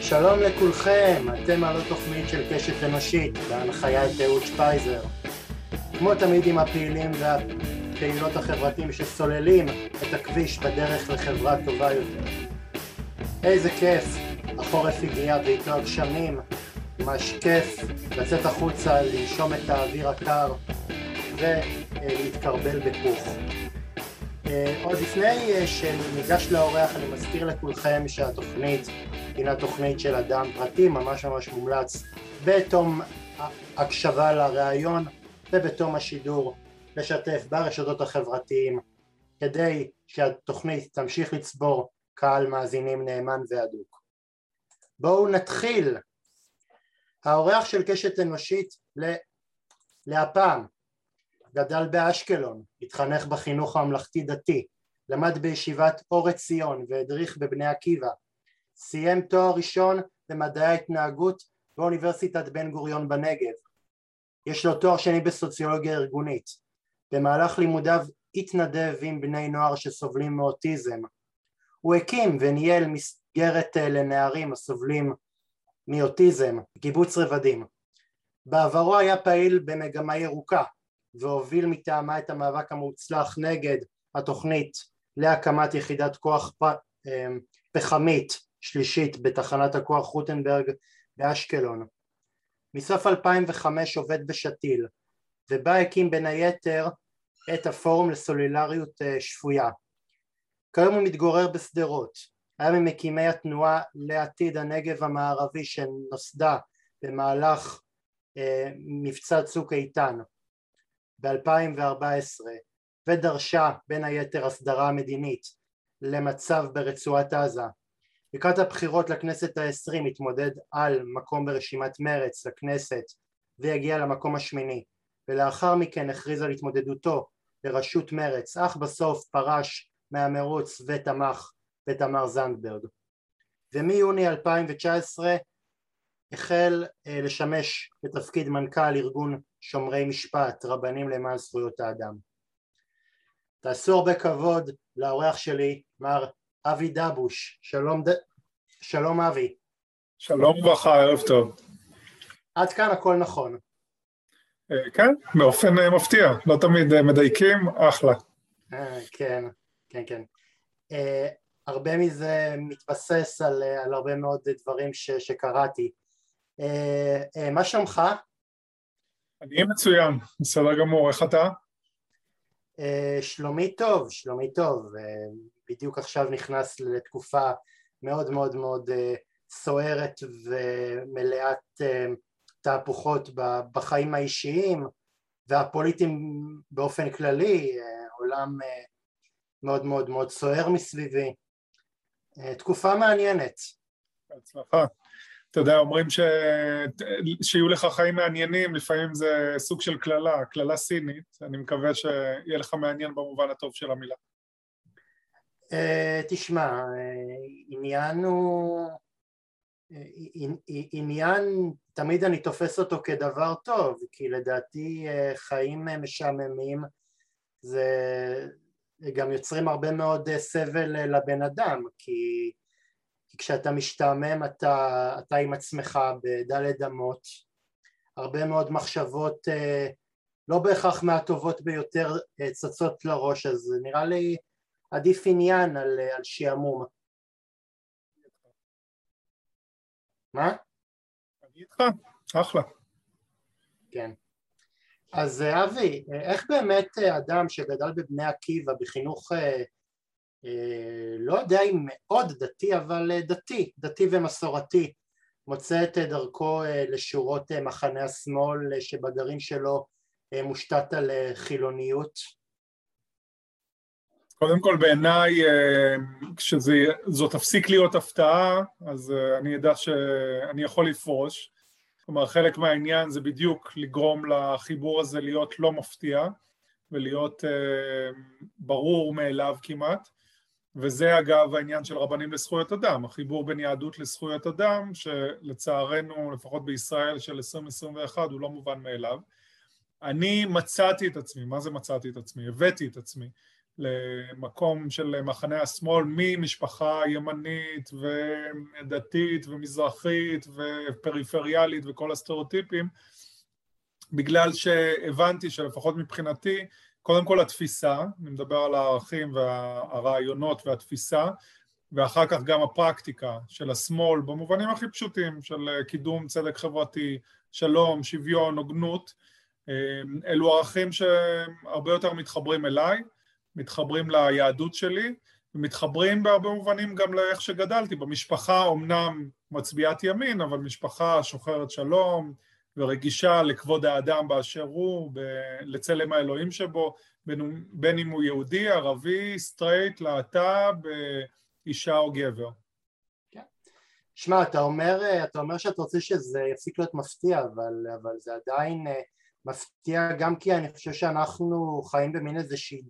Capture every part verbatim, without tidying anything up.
שלום לכולכם, אתם על התוכנית של קשת אנושית, בהנחיית אהוד שפייזר. כמו תמיד עם הפעילים והפעילות החברתיים שסוללים את הכביש בדרך לחברה טובה יותר. איזה כיף, החורף הגיע ואיתו הגשמים, ממש כיף לצאת החוצה, לנשום את האוויר הקר ולהתקרבל בפוך. עוד לפני שניגש לאורח, אני מזכיר לכולכם שהתוכנית הינה תוכנית של אדם פרטי, ממש ממש מומלץ בתום הקשבה לראיון ובתום השידור לשתף ברשתות החברתיים, כדי שהתוכנית תמשיך לצבור קהל מאזינים נאמן והדוק. בואו נתחיל. האורח של קשת אנושית להפעם גדל באשקלון, התחנך בחינוך הממלכתי דתי, למד בישיבת אורות ציון והדריך בבני עקיבא, סיים תואר ראשון במדעי ההתנהגות באוניברסיטת בן גוריון בנגב. יש לו תואר שני בסוציולוגיה ארגונית. במהלך לימודיו התנדב עם בני נוער שסובלים מאוטיזם. הוא הקים וניהל מסגרת לנערים הסובלים מאוטיזם, קיבוץ רבדים. בעברו היה פעיל במגמה ירוקה, והוביל מטעמה את המאבק המוצלח נגד התוכנית להקמת יחידת כוח פ... פחמית שלישית בתחנת הכוח חוטנברג באשקלון. מסוף אלפיים וחמש עובד בשתיל, ובה הקים בין היתר את הפורום לסולילריות שפויה. כיום הוא מתגורר בסדרות, היה ממקימי התנועה לעתיד הנגב המערבי שנוסדה במהלך אה, מבצע צוק איתן ב-אלפיים וארבע עשרה, ודרשה בין היתר הסדרה המדינית למצב ברצועת עזה. לקראת הבחירות לכנסת העשרים התמודד על מקום ברשימת מרץ לכנסת והגיע למקום השמיני, ולאחר מכן הכריז על התמודדותו לראשות מרץ, אך בסוף פרש מהמרוץ ותמך בתמר זנדברג. ומיוני אלפיים ותשע עשרה החל אה, לשמש בתפקיד מנכ"ל ארגון שומרי משפט, רבנים למען זכויות האדם. תעשו הרבה כבוד לאורח שלי, מר אבי דבוש. שלום, ד... שלום אבי. שלום וברכה, ערב טוב. עד כאן הכל נכון. כן, באופן מפתיע, לא תמיד מדייקים, אחלה. כן, כן, כן. הרבה מזה מתבסס על, על הרבה מאוד דברים ש, שקראתי. מה שלומך? אני מצוין, בסדר גמור, איך אתה? שלומי טוב, שלומי טוב. בדיוק עכשיו נכנס לתקופה מאוד מאוד מאוד סוערת ומלאת תהפוכות בחיים האישיים והפוליטיים באופן כללי, עולם מאוד מאוד מאוד סוער מסביבי. תקופה מעניינת. בהצלחה. אתה יודע, אומרים ש... שיהיו לך חיים מעניינים, לפעמים זה סוג של כללה, כללה סינית, אני מקווה שיהיה לך מעניין במובן הטוב של המילה. Uh, תשמע, עניין הוא, עניין תמיד אני תופס אותו כדבר טוב, כי לדעתי חיים משעממים, זה גם יוצרים הרבה מאוד סבל לבן אדם, כי, כי כשאתה משתעמם אתה, אתה עם עצמך בדלת אמות, הרבה מאוד מחשבות לא בהכרח מהטובות ביותר צצות לראש, אז נראה לי עדיף עניין על, על שעמום. מה? אני איתך, אחלה. כן. אז אבי, איך באמת אדם שגדל בבני עקיבא בחינוך, אה, אה, לא יודע אם מאוד דתי, אבל דתי, דתי ומסורתי, מוצא את דרכו אה, לשורות אה, מחנה השמאל, אה, שבגרעין שלו אה, מושתת על אה, חילוניות? קודם כל בעיניי, כשזו תפסיק להיות הפתעה, אז אני יודע שאני יכול לפרוש. כלומר, חלק מהעניין זה בדיוק לגרום לחיבור הזה להיות לא מפתיע, ולהיות ברור מאליו כמעט. וזה אגב העניין של רבנים לזכויות אדם, החיבור בין יהדות לזכויות אדם, שלצערנו, לפחות בישראל של עשרים עשרים ואחת, הוא לא מובן מאליו. אני מצאתי את עצמי, מה זה מצאתי את עצמי? הבאתי את עצמי. למקום של מחנה השמאל, ממשפחה ימנית ודתית ומזרחית ופריפריאלית וכל הסטריאוטיפים, בגלל שהבנתי שלפחות מבחינתי, קודם כל התפיסה, אני מדבר על הערכים והרעיונות והתפיסה, ואחר כך גם הפרקטיקה של השמאל, במובנים הכי פשוטים, של קידום צדק חברתי, שלום, שוויון, הוגנות, אלו ערכים שהרבה יותר מתחברים אליי, מתחברים ליהדות שלי, ומתחברים בהרבה מובנים גם לאיך שגדלתי. במשפחה אומנם מצביעת ימין, אבל משפחה שוחרת שלום, ורגישה לכבוד האדם באשר הוא, לצלם האלוהים שבו, בין, בין אם הוא יהודי, ערבי, סטרייט, להט"ב, אישה או גבר. כן. שמע, אתה אומר, אתה אומר שאתה רוצה שזה יפסיק להיות מפתיע, אבל, אבל זה עדיין מפתיע, גם כי אני חושב שאנחנו חיים במין איזושהי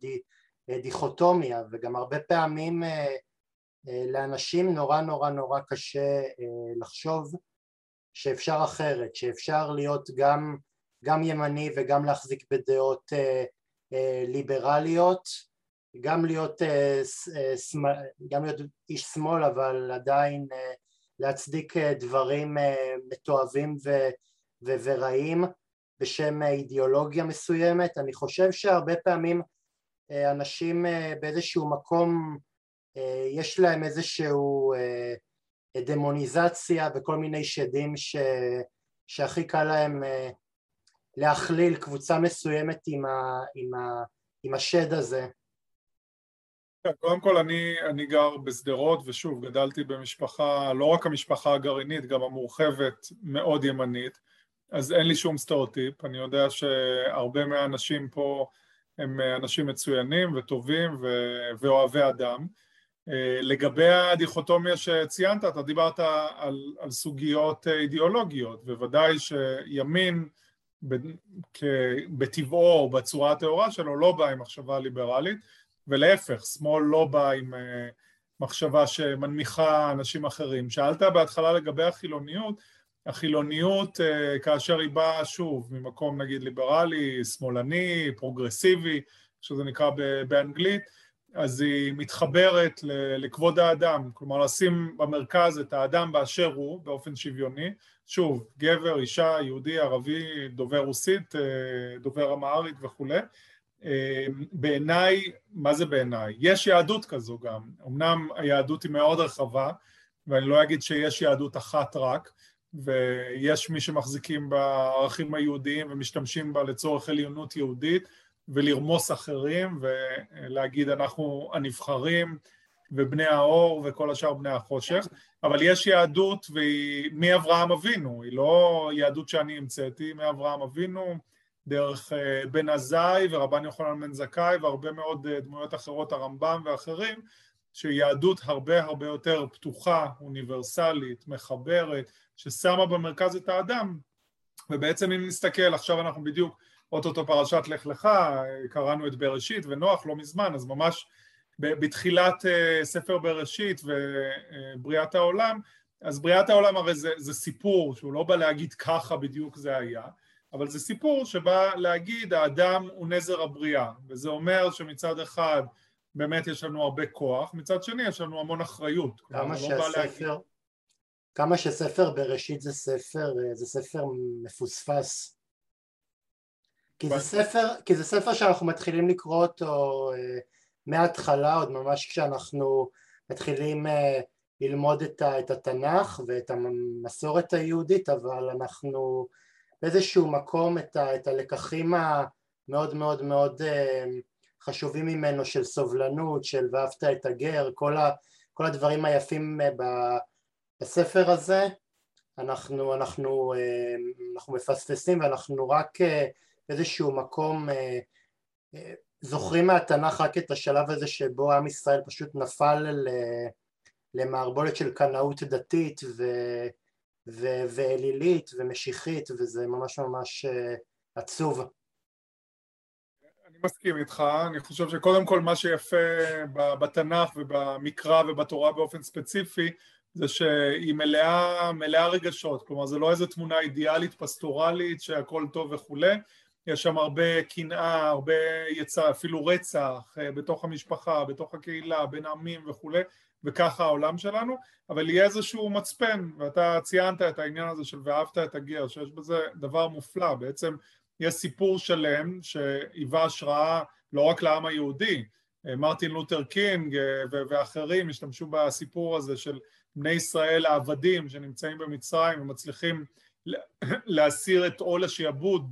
דיכוטומיה, וגם הרבה פעמים לאנשים נורא נורא נורא קשה לחשוב שאפשר אחרת, שאפשר להיות גם, גם ימני וגם להחזיק בדעות אה, אה, ליברליות, גם להיות, אה, סמא, גם להיות איש שמאל, אבל עדיין אה, להצדיק דברים אה, מתועבים ו, ו, ורעים בשם אידיאולוגיה מסוימת. אני חושב שהרבה פעמים אה, אנשים אה, באיזשהו מקום אה, יש להם איזשהו אה, דמוניזציה וכל מיני שדים ש... שהכי קל להם להכליל קבוצה מסוימת עם, ה... עם, ה... עם השד הזה. קודם כל אני, אני גר בסדרות, ושוב גדלתי במשפחה, לא רק המשפחה הגרעינית, גם המורחבת מאוד ימנית, אז אין לי שום סטריאוטיפ. אני יודע שהרבה מהאנשים פה הם אנשים מצוינים וטובים ו... ואוהבי אדם. לגבי הדיכוטומיה שציינת, אתה דיברת על, על סוגיות אידיאולוגיות, וודאי שימין בטבעו או בצורה התיאוריה שלו לא בא עם מחשבה ליברלית, ולהפך, שמאל לא בא עם מחשבה שמנמיכה אנשים אחרים. שאלת בהתחלה לגבי החילוניות, החילוניות כאשר היא באה שוב ממקום נגיד ליברלי, שמאלני, פרוגרסיבי, שזה נקרא באנגלית, אז היא מתחברת לכבוד האדם, כלומר לשים במרכז את האדם באשר הוא, באופן שוויוני, שוב, גבר, אישה, יהודי, ערבי, דובר רוסית, דובר אמהרית וכו'. בעיניי, מה זה בעיניי? יש יהדות כזו גם, אמנם היהדות היא מאוד רחבה, ואני לא אגיד שיש יהדות אחת רק, ויש מי שמחזיקים בערכים היהודיים ומשתמשים בה לצורך עליונות יהודית, ולרמוס אחרים, ולהגיד אנחנו הנבחרים, ובני האור, וכל השאר בני החושך, אבל יש יהדות, והיא מאברהם אבינו, היא לא יהדות שאני המצאתי, מאברהם אבינו, דרך בן עזאי, ורבן יוחנן בן זכאי, והרבה מאוד דמויות אחרות, הרמב"ם ואחרים, שיהדות הרבה הרבה יותר פתוחה, אוניברסלית, מחברת, ששמה במרכז את האדם, ובעצם אם נסתכל, עכשיו אנחנו בדיוק, אוטוטו פרשת לך לך, קראנו את בראשית ונוח לא מזמן, אז ממש בתחילת ספר בראשית ובריאת העולם, אז בריאת העולם הרי זה, זה סיפור שהוא לא בא להגיד ככה בדיוק זה היה, אבל זה סיפור שבא להגיד האדם הוא נזר הבריאה, וזה אומר שמצד אחד באמת יש לנו הרבה כוח, מצד שני יש לנו המון אחריות. כמה שהספר, לא כמה שספר בראשית זה ספר, זה ספר מפוספס, כי זה ספר, כי זה ספר שאנחנו מתחילים לקרוא אותו מההתחלה, עוד ממש כשאנחנו מתחילים ללמוד את התנ"ך ואת המסורת היהודית, אבל אנחנו באיזשהו מקום את הלקחים המאוד מאוד מאוד חשובים ממנו, של סובלנות, של ואהבת את הגר, כל הדברים היפים בספר הזה, אנחנו אנחנו אנחנו מפספסים, ואנחנו רק איזשהו מקום, זוכרים מהתנ"ך רק את השלב הזה שבו עם ישראל פשוט נפל למערבולת של קנאות דתית ואלילית ומשיחית, וזה ממש ממש עצוב. אני מסכים איתך, אני חושב שקודם כל מה שיפה בתנ"ך ובמקרא ובתורה באופן ספציפי, זה שהיא מלאה, מלאה רגשות, כלומר זה לא איזו תמונה אידיאלית, פסטורלית, שהכל טוב וכו', יש שם הרבה קנאה, הרבה יצא, אפילו רצח, בתוך המשפחה, בתוך הקהילה, בין העמים וכו', וככה העולם שלנו, אבל יהיה איזשהו מצפן, ואתה ציינת את העניין הזה של ואהבת את הגר, שיש בזה דבר מופלא, בעצם יש סיפור שלם שהיווה השראה לא רק לעם היהודי, מרטין לותר קינג ואחרים השתמשו בסיפור הזה של בני ישראל העבדים שנמצאים במצרים ומצליחים להסיר את עול השיעבוד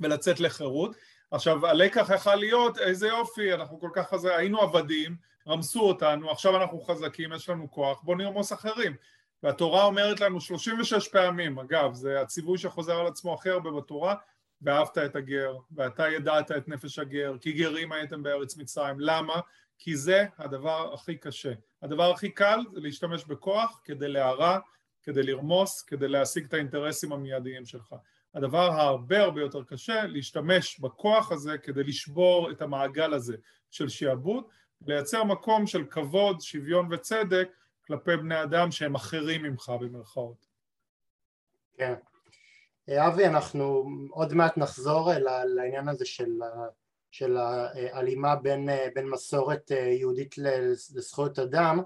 ולצאת לחירות. עכשיו הלקח יכל להיות איזה יופי, אנחנו כל כך חזקים, היינו עבדים, רמסו אותנו, עכשיו אנחנו חזקים, יש לנו כוח, בואו נרמוס אחרים. והתורה אומרת לנו שלושים ושש פעמים, אגב זה הציווי שחוזר על עצמו הכי הרבה בתורה, ואהבת את הגר, ואתה ידעת את נפש הגר, כי גרים הייתם בארץ מצרים. למה? כי זה הדבר הכי קשה. הדבר הכי קל זה להשתמש בכוח כדי להרע, כדי לרמוס, כדי להשיג את האינטרסים המיידיים שלך. הדבר הרבה הרבה יותר קשה, להשתמש בכוח הזה כדי לשבור את המעגל הזה של שיעבוד, לייצר מקום של כבוד, שוויון וצדק כלפי בני אדם שהם אחרים ממך במרכאות. כן. אבי, אנחנו עוד מעט נחזור לעניין הזה של, של האלימה בין, בין מסורת יהודית לזכויות אדם,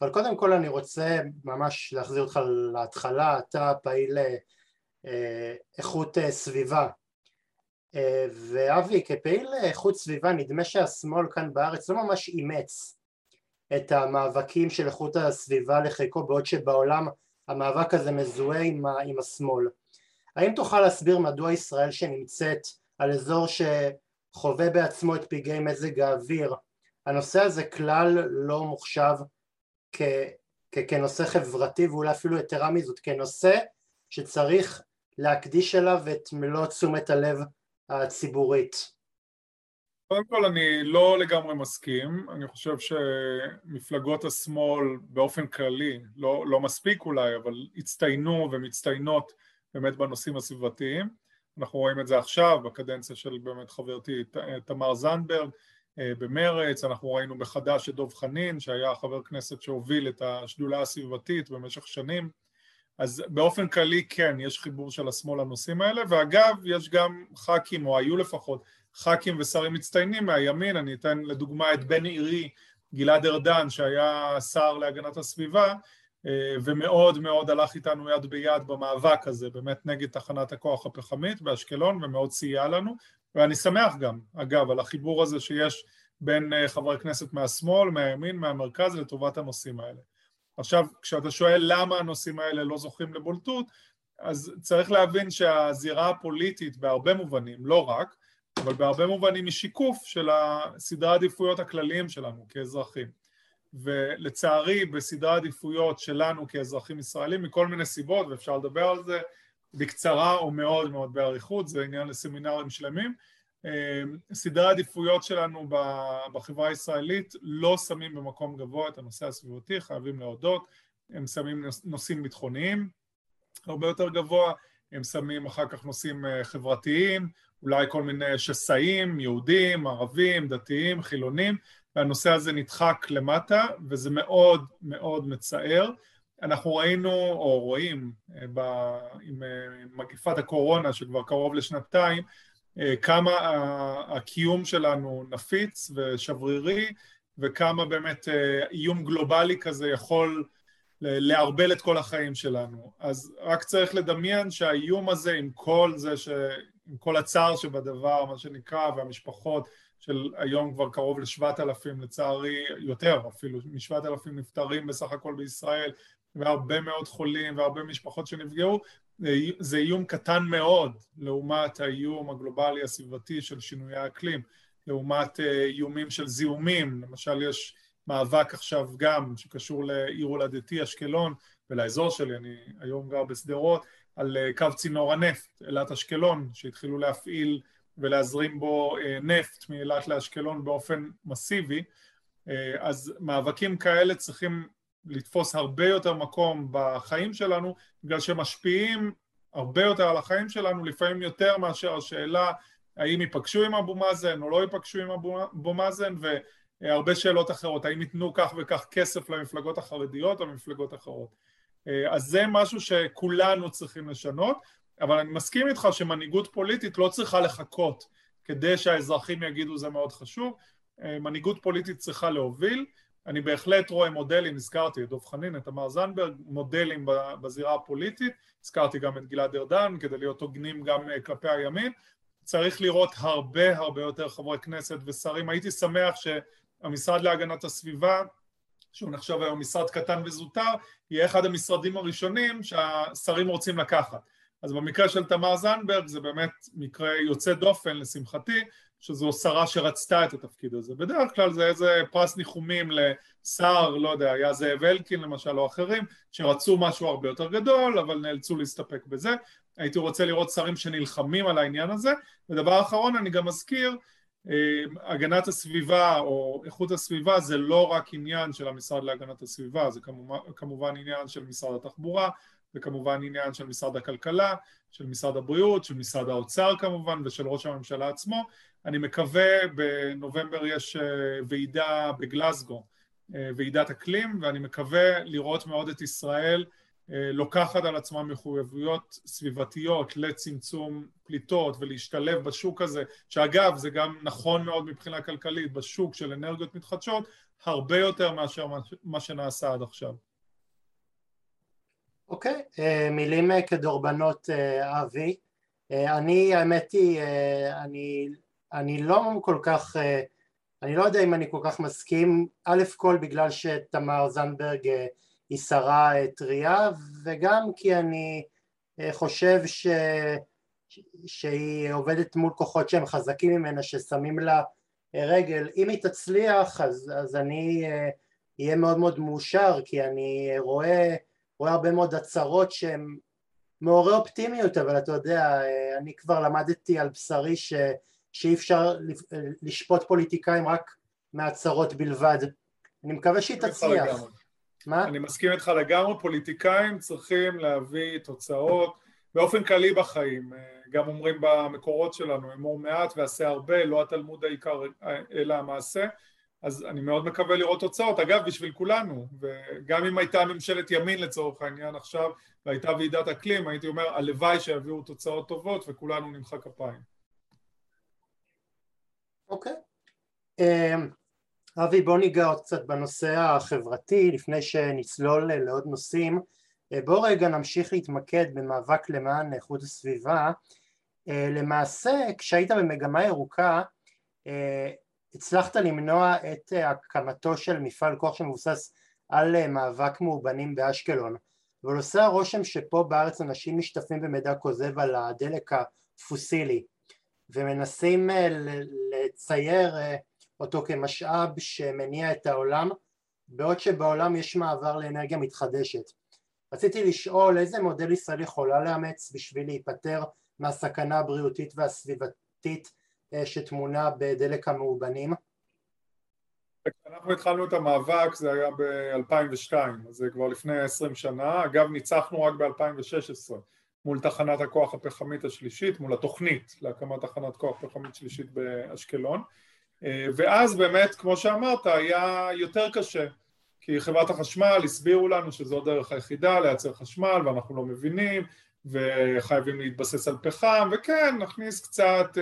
אבל קודם כל אני רוצה ממש להחזיר אותך להתחלה. אתה פעיל איכות סביבה, ואבי, כפעיל איכות סביבה נדמה שהשמאל כאן בארץ לא ממש אימץ את המאבקים של איכות הסביבה לחיקו, בעוד שבעולם המאבק הזה מזוהה עם, עם השמאל. האם תוכל להסביר מדוע ישראל שנמצאת על אזור שחווה בעצמו את פגעי מזג האוויר, הנושא הזה כלל לא מוחשב כ- כ- כנושא חברתי, ואולי אפילו יתרה מזאת, כנושא שצריך להקדיש אליו את מלוא תשומת הלב הציבורית? קודם כל אני לא לגמרי מסכים, אני חושב שמפלגות השמאל באופן כללי, לא, לא מספיק אולי, אבל הצטיינו ומצטיינות באמת בנושאים הסביבתיים. אנחנו רואים את זה עכשיו, בקדנציה של באמת חברתי תמר זנדברג במרץ, אנחנו ראינו בחדש את דוב חנין, שהיה חבר כנסת שהוביל את השדולה הסביבתית במשך שנים. אז באופן כללי כן, יש חיבור של השמאל לנושאים האלה, ואגב, יש גם ח"כים, או היו לפחות, ח"כים ושרים מצטיינים מהימין. אני אתן לדוגמה את בן עירי, גלעד ארדן, שהיה שר להגנת הסביבה, ומאוד מאוד הלך איתנו יד ביד במאבק הזה, באמת נגד תחנת הכוח הפחמית באשקלון, ומאוד סייע לנו, ואני שמח גם, אגב, על החיבור הזה שיש בין חברי כנסת מהשמאל, מהימין, מהמרכז, לטובת הנושאים האלה. עכשיו, כשאתה שואל למה הנושאים האלה לא זוכים לבולטות, אז צריך להבין שהזירה הפוליטית בהרבה מובנים, לא רק, אבל בהרבה מובנים היא שיקוף של סדרי העדיפויות הכלליים שלנו כאזרחים. ולצערי בסדרי עדיפויות שלנו כאזרחים ישראלים, מכל מיני סיבות, ואפשר לדבר על זה בקצרה או מאוד מאוד באריכות, זה עניין לסמינרים שלמים, סדרי עדיפויות שלנו בחברה הישראלית לא שמים במקום גבוה את הנושא הסביבתי, חייבים להודות. הם שמים נושאים ביטחוניים הרבה יותר גבוה, הם שמים אחר כך נושאים חברתיים, אולי כל מיני שסעים, יהודים, ערבים, דתיים, חילונים, והנושא הזה נדחק למטה, וזה מאוד מאוד מצער. אנחנו ראינו, או רואים, עם מגפת הקורונה, שכבר קרוב לשנתיים, כמה הקיום שלנו נפיץ ושברירי, וכמה באמת איום גלובלי כזה יכול להרבל את כל החיים שלנו. אז רק צריך לדמיין שהאיום הזה, עם כל זה, ש... עם כל הצער שבדבר, מה שנקרא, והמשפחות, של היום כבר קרוב לשבעת אלפים, לצערי יותר אפילו, משבעת אלפים נפטרים בסך הכל בישראל, והרבה מאוד חולים והרבה משפחות שנפגעו, זה איום קטן מאוד, לעומת האיום הגלובלי הסביבתי של שינוי האקלים, לעומת איומים של זיהומים, למשל יש מאבק עכשיו גם שקשור לעיר הולדתי אשקלון, ולאזור שלי, אני היום גר בסדרות, על קו צינור הנפט, אילת אשקלון, שהתחילו להפעיל ולהזרים בו נפט מאילת לאשקלון באופן מסיבי. אז מאבקים כאלה צריכים לתפוס הרבה יותר מקום בחיים שלנו, בגלל שמשפיעים הרבה יותר על החיים שלנו, לפעמים יותר מאשר השאלה האם ייפגשו עם אבו מאזן או לא ייפגשו עם אבו מאזן, והרבה שאלות אחרות, האם ייתנו כך וכך כסף למפלגות החרדיות או למפלגות אחרות. אז זה משהו שכולנו צריכים לשנות, אבל אני מסכים איתך שמנהיגות פוליטית לא צריכה לחכות כדי שהאזרחים יגידו זה מאוד חשוב, מנהיגות פוליטית צריכה להוביל, אני בהחלט רואה מודלים, הזכרתי את דוב חנין, את תמר זנדברג, מודלים בזירה הפוליטית, הזכרתי גם את גלעד ארדן, כדי להיות הוגנים גם כלפי הימין, צריך לראות הרבה הרבה יותר חברי כנסת ושרים, הייתי שמח שהמשרד להגנת הסביבה, שהוא נחשב היום משרד קטן וזוטר, יהיה אחד המשרדים הראשונים שהשרים רוצים לקחת. אז במקרה של תמר זנדברג זה באמת מקרה יוצא דופן לשמחתי, שזו שרה שרצתה את התפקיד הזה. בדרך כלל זה איזה פרס ניחומים לשר, לא יודע, היה זאב אלקין למשל או אחרים, שרצו משהו הרבה יותר גדול, אבל נאלצו להסתפק בזה. הייתי רוצה לראות שרים שנלחמים על העניין הזה. ודבר אחרון, אני גם אזכיר, הגנת הסביבה או איכות הסביבה זה לא רק עניין של המשרד להגנת הסביבה, זה כמובן, כמובן עניין של משרד התחבורה, זה כמובן עניין של משרד הכלכלה, של משרד הבריאות, של משרד האוצר כמובן ושל ראש הממשלה עצמו. אני מקווה, בנובמבר יש ועידה בגלזגו, ועידת אקלים, ואני מקווה לראות מאוד את ישראל לוקחת על עצמה מחויבויות סביבתיות לצמצום פליטות ולהשתלב בשוק הזה, שאגב זה גם נכון מאוד מבחינה כלכלית בשוק של אנרגיות מתחדשות, הרבה יותר מאשר מה שנעשה עד עכשיו. אוקיי, okay, מילים כדורבנות אבי, אני האמת היא, אני, אני לא כל כך, אני לא יודע אם אני כל כך מסכים, א' כל בגלל שתמר זנדברג היא שרה טריה, וגם כי אני חושב ש... שהיא עובדת מול כוחות שהם חזקים ממנה, ששמים לה רגל. אם היא תצליח, אז, אז אני אהיה מאוד מאוד מאושר, כי אני רואה, רואה הרבה מאוד הצהרות שהן מעורר אופטימיות, אבל אתה יודע, אני כבר למדתי על בשרי ש... שאי אפשר לשפוט פוליטיקאים רק מהצהרות בלבד. אני מקווה שהיא תצליח. מה? אני מסכים איתך לגמרי, פוליטיקאים צריכים להביא תוצאות באופן כללי בחיים, גם אומרים במקורות שלנו, אמור מעט ועשה הרבה, לא התלמוד העיקר אלא המעשה, אז אני מאוד מקווה לראות תוצאות, אגב בשביל כולנו, וגם אם הייתה ממשלת ימין לצורך העניין עכשיו, והייתה ועידת אקלים, הייתי אומר הלוואי שיביאו תוצאות טובות וכולנו נמחא כפיים. אוקיי. Okay. Um... אבי, בוא ניגע עוד קצת בנושא החברתי, לפני שנצלול לעוד נושאים. בוא רגע נמשיך להתמקד במאבק למען איכות הסביבה. למעשה, כשהיית במגמה ירוקה, הצלחת למנוע את הקמתו של מפעל כוח שמבוסס על מאבק מאובנים באשקלון. אבל עושה הרושם שפה בארץ אנשים משתפים במידע כוזב על הדלק הפוסילי, ומנסים לצייר אותו כמשאב שמניע את העולם, בעוד שבעולם יש מעבר לאנרגיה מתחדשת. רציתי לשאול איזה מודל ישראלי יכולה לאמץ בשביל להיפטר מהסכנה הבריאותית והסביבתית שתמונה בדלק המאובנים? אנחנו התחלנו את המאבק, זה היה ב-אלפיים ושתיים, אז זה כבר לפני עשרים שנה, אגב ניצחנו רק ב-אלפיים ושש עשרה, מול תחנת הכוח הפחמית השלישית, מול התוכנית להקמת תחנת כוח פחמית שלישית באשקלון, ואז באמת, כמו שאמרת, היה יותר קשה, כי חברת החשמל הסבירו לנו שזו דרך היחידה לייצר חשמל, ואנחנו לא מבינים, וחייבים להתבסס על פחם, וכן, נכניס קצת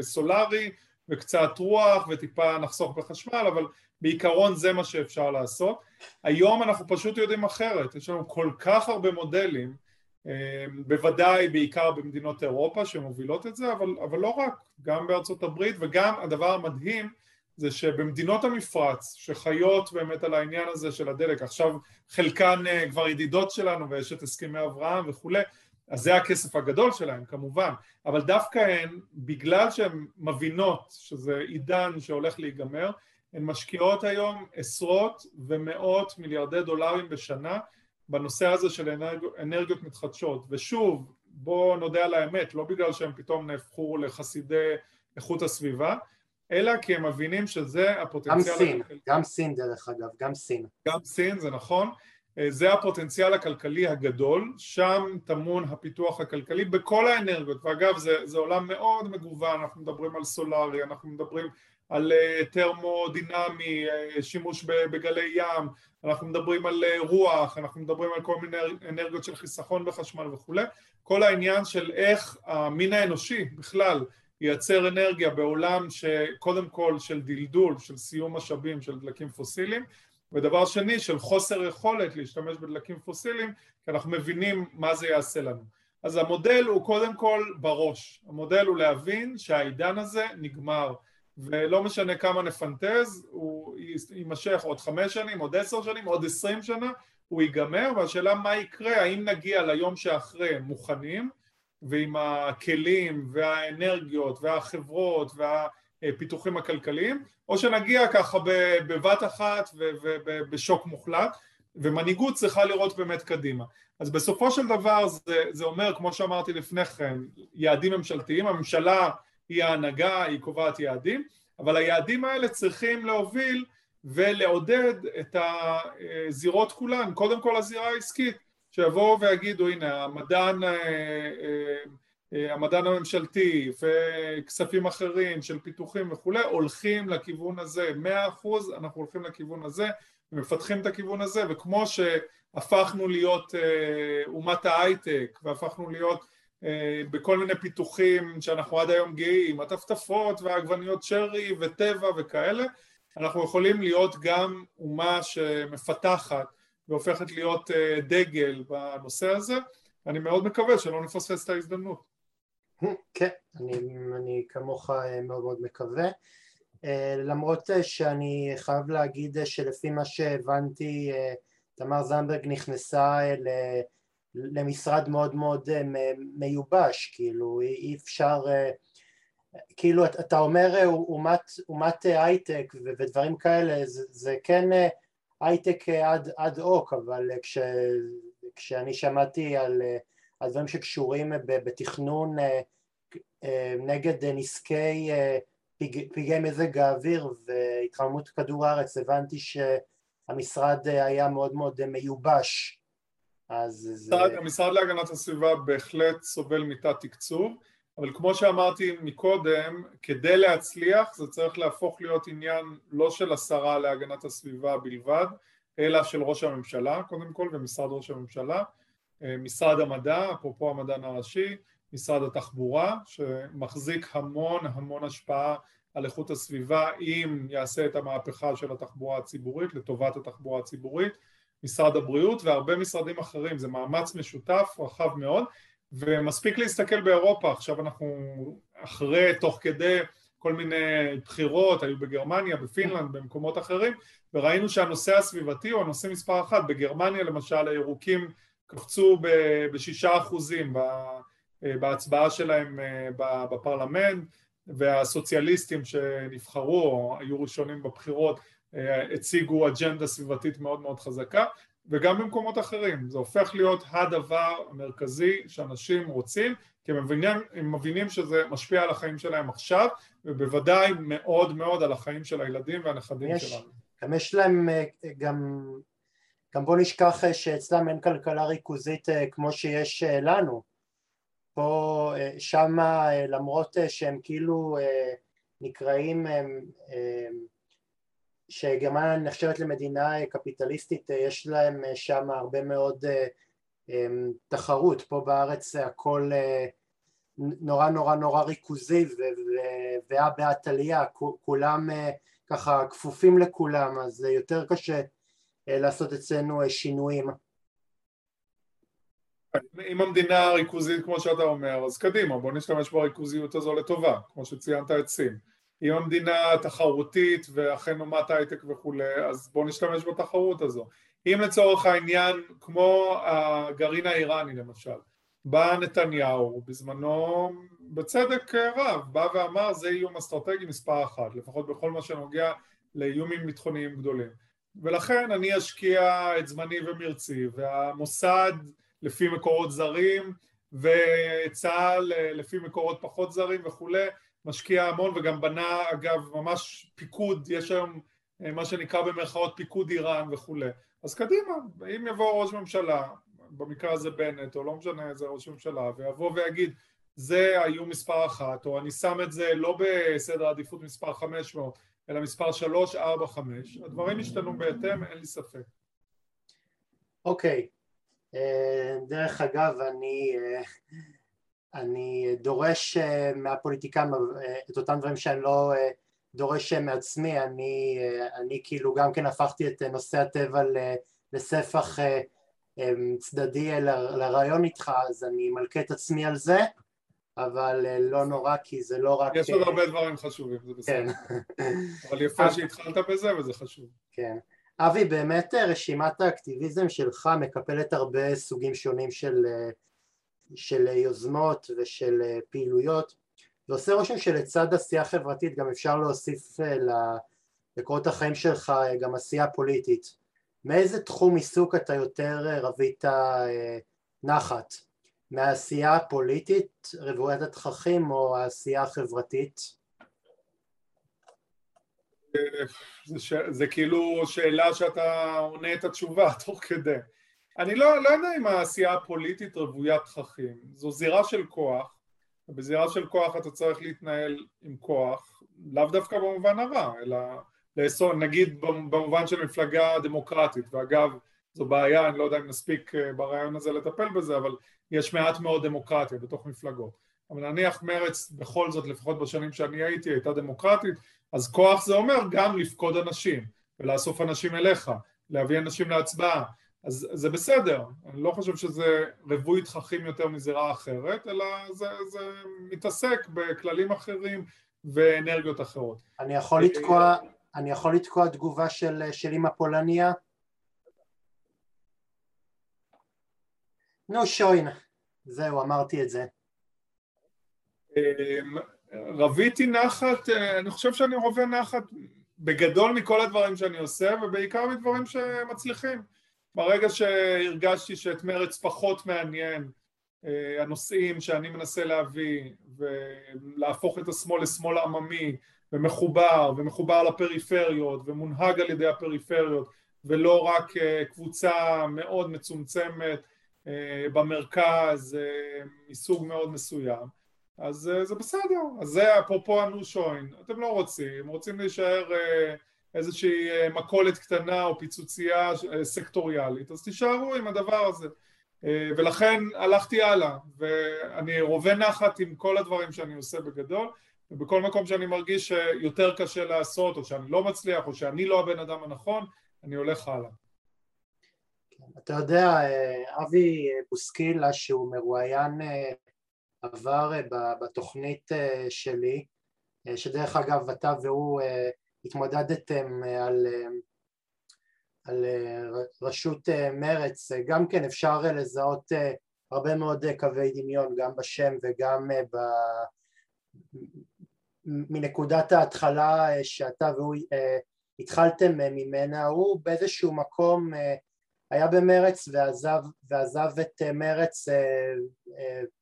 סולרי, וקצת רוח, וטיפה נחסוך בחשמל, אבל בעיקרון זה מה שאפשר לעשות. היום אנחנו פשוט יודעים אחרת, יש לנו כל כך הרבה מודלים, בוודאי בעיקר במדינות אירופה שמובילות את זה, אבל, אבל לא רק, גם בארצות הברית, וגם הדבר המדהים זה שבמדינות המפרץ שחיות באמת על העניין הזה של הדלק, עכשיו חלקן כבר ידידות שלנו ויש את הסכמי אברהם וכולי, אז זה הכסף הגדול שלהם כמובן, אבל דווקא הן, בגלל שהן מבינות שזה עידן שהולך להיגמר, הן משקיעות היום עשרות ומאות מיליארדי דולרים בשנה, בנושא הזה של אנרג... אנרגיות מתחדשות, ושוב, בוא נודע על האמת, לא בגלל שהם פתאום נהפכו לחסידי איכות הסביבה, אלא כי הם מבינים שזה הפוטנציאל... גם סין, הכל... גם סין דרך אגב, גם סין. גם סין, זה נכון. זה הפוטנציאל הכלכלי הגדול, שם טמון הפיתוח הכלכלי בכל האנרגיות, ואגב זה, זה עולם מאוד מגוון, אנחנו מדברים על סולרי, אנחנו מדברים על טרמודינמי, שימוש בגלי ים, אנחנו מדברים על רוח, אנחנו מדברים על כל מיני אנרגיות של חיסכון בחשמל וכו'. כל העניין של איך המין האנושי בכלל ייצר אנרגיה בעולם שקודם כל של דלדול, של סיום משאבים, של דלקים פוסיליים, ודבר שני של חוסר יכולת להשתמש בדלקים פוסיליים, כי אנחנו מבינים מה זה יעשה לנו. אז המודל הוא קודם כל בראש, המודל הוא להבין שהעידן הזה נגמר, ולא משנה כמה נפנטז, הוא יימשך עוד חמש שנים, עוד עשר שנים, עוד עשרים שנה, הוא ייגמר, והשאלה מה יקרה, האם נגיע ליום שאחרי מוכנים, ועם הכלים והאנרגיות והחברות והפיתוחים הכלכליים, או שנגיע ככה בבת אחת ובשוק מוחלט, ומנהיגות צריכה לראות באמת קדימה. אז בסופו של דבר זה, זה אומר, כמו שאמרתי לפני כן, יעדים ממשלתיים, הממשלה היא ההנהגה, היא קובעת יעדים, אבל היעדים האלה צריכים להוביל ולעודד את הזירות כולן, קודם כל הזירה העסקית, שיבואו ויגידו, הנה, המדען, המדען הממשלתי וכספים אחרים של פיתוחים וכו', הולכים לכיוון הזה, מאה אחוז אנחנו הולכים לכיוון הזה, ומפתחים את הכיוון הזה, וכמו שהפכנו להיות אומת ההייטק, והפכנו להיות בכל מיני פיתוחים שאנחנו עד היום גאים, הטפטפות והעגבניות שרי וטבע וכאלה, אנחנו יכולים להיות גם אומה שמפתחת והופכת להיות דגל בנושא הזה. אני מאוד מקווה שלא נפספס את ההזדמנות. כן, אני כמוך מאוד מאוד מקווה. למרות שאני חייב להגיד שלפי מה שהבנתי, תמר זנדברג נכנסה ל... למשרד מאוד מאוד מיובש, כאילו אי אפשר, כאילו אתה אומר אומת הייטק ודברים כאלה, זה כן הייטק עד עוק, אבל כשאני שמעתי על הדברים שקשורים בתכנון נגד נסקי פגעי מזג האוויר והתחממות כדור הארץ, הבנתי שהמשרד היה מאוד מאוד מיובש. המשרד להגנת הסביבה בהחלט סובל מתת תקצוב, אבל כמו שאמרתי מקודם, כדי להצליח זה צריך להפוך להיות עניין לא של השרה להגנת הסביבה בלבד, אלא של ראש הממשלה קודם כל, ומשרד ראש הממשלה, משרד המדע, אפרופו המדען הראשי, משרד התחבורה, שמחזיק המון המון השפעה על איכות הסביבה, אם יעשה את המהפכה של התחבורה הציבורית, לטובת התחבורה הציבורית, משרד הבריאות והרבה משרדים אחרים, זה מאמץ משותף רחב מאוד, ומספיק להסתכל באירופה, עכשיו אנחנו אחרי, תוך כדי כל מיני בחירות, היו בגרמניה, בפינלנד, במקומות אחרים, וראינו שהנושא הסביבתי הוא הנושא מספר אחת, בגרמניה למשל הירוקים קפצו בשישה אחוזים בהצבעה שלהם בפרלמנט, והסוציאליסטים שנבחרו, היו ראשונים בבחירות, הציגו אג'נדה סביבתית מאוד מאוד חזקה, וגם במקומות אחרים. זה הופך להיות הדבר המרכזי שאנשים רוצים, כי הם מבינים, הם מבינים שזה משפיע על החיים שלהם עכשיו, ובוודאי מאוד מאוד על החיים של הילדים והנכדים יש, שלנו. גם יש להם, גם, גם בוא נשכח שאצלם אין כלכלה ריכוזית כמו שיש לנו. פה, שמה, למרות שהם כאילו נקראים, הם, שגרמניה נחשבת למדינה קפיטליסטית, יש להם שם הרבה מאוד תחרות, פה בארץ הכל נורא נורא נורא ריכוזי ובעת עלייה, כולם ככה כפופים לכולם, אז יותר קשה לעשות אצלנו שינויים. אם המדינה הריכוזית כמו שאתה אומר, אז קדימה, בוא נשתמש בריכוזיות הזו לטובה, כמו שציינת את סין. אם המדינה תחרותית ואכן אומת הייטק וכולי, אז בואו נשתמש בתחרות הזו. אם לצורך העניין, כמו הגרעין האיראני למשל, בא נתניהו בזמנו בצדק רב, בא ואמר זה איום אסטרטגי מספר אחת, לפחות בכל מה שנוגע לאיומים ביטחוניים גדולים. ולכן אני אשקיע את זמני ומרצי, והמוסד לפי מקורות זרים, וצהל לפי מקורות פחות זרים וכולי, משקיע המון וגם בנה, אגב, ממש פיקוד, יש היום מה שנקרא במרכאות פיקוד איראן וכולי. אז קדימה, אם יבוא ראש ממשלה, במקרה הזה בנט, או לא משנה איזה ראש ממשלה, ויבוא ויגיד, זה היו מספר אחת, או אני שם את זה לא בסדר עדיפות מספר חמש מאות, אלא מספר שלוש, ארבע, חמש. הדברים השתנו בהתאם, אין לי ספק. אוקיי. דרך אגב, אני, אני דורש מהפוליטיקה את אותם דברים שאני לא דורש מעצמי. אני, אני כאילו גם כן הפכתי את נושא הטבע לספח צדדי לרעיון איתך, אז אני מלכה את עצמי על זה, אבל לא נורא, כי זה לא רק... יש עוד הרבה דברים חשובים, זה בסדר. אבל יפה שהתחלת בזה, וזה חשוב. כן. אבי, באמת רשימת האקטיביזם שלך מקפלת הרבה סוגים שונים של, של יוזמות ושל פעילויות, ועושה רושם שלצד עשייה חברתית גם אפשר להוסיף לקורות החיים שלך גם עשייה פוליטית. מאיזה תחום עיסוק אתה יותר רבית נחת? מהעשייה הפוליטית, רבועת התככים, או העשייה החברתית? זה כאילו שאלה שאתה עונה את התשובה תוך כדי. אני לא יודע אם העשייה הפוליטית רבויית תככים. זו זירה של כוח, ובזירה של כוח אתה צריך להתנהל עם כוח, לאו דווקא במובן הרע, אלא לאסור, נגיד במובן של מפלגה דמוקרטית, ואגב זו בעיה, אני לא יודע אם נספיק ברעיון הזה לטפל בזה, אבל יש מעט מאוד דמוקרטיה בתוך מפלגות. אבל נניח מרץ בכל זאת, לפחות בשנים שאני הייתי, הייתה דמוקרטית, אז כוח זה אומר גם לפקוד אנשים, ולאסוף אנשים אליך, להביא אנשים להצבעה, אז זה בסדר, אני לא חושב שזה ריבוי תככים יותר מזירה אחרת, אלא זה, זה מתעסק בכללים אחרים ואנרגיות אחרות. אני יכול לתקוע, אני יכול לתקוע תגובה של, של אמא פולניה? נו שוין, זהו, אמרתי את זה. רביתי נחת, אני חושב שאני רובה נחת בגדול מכל הדברים שאני עושה, ובעיקר מדברים שמצליחים. ברגע שהרגשתי שאת מרץ פחות מעניין, הנושאים שאני מנסה להביא, ולהפוך את השמאל לשמאל העממי, ומחובר, ומחובר לפריפריות, ומונהג על ידי הפריפריות, ולא רק קבוצה מאוד מצומצמת במרכז, מסוג מאוד מסוים. אז זה בסדר, אז זה אפרופו הנושוין, אתם לא רוצים, רוצים להישאר איזושהי מקולת קטנה או פיצוצייה סקטוריאלית, אז תישארו עם הדבר הזה, ולכן הלכתי הלאה, ואני רובה נחת עם כל הדברים שאני עושה בגדול, ובכל מקום שאני מרגיש שיותר קשה לעשות, או שאני לא מצליח, או שאני לא הבן אדם הנכון, אני הולך הלאה. אתה יודע, אבי בוסקילה, שהוא מרואיין עבר בתוכנית שלי, שדרך אגב אתה והוא התמודדתם על, על רשות מרץ, גם כן אפשר לזהות הרבה מאוד קווי דמיון, גם בשם וגם ב... מנקודת ההתחלה שאתה והוא התחלתם ממנה, הוא באיזשהו מקום היה במרץ ועזב, ועזב את מרץ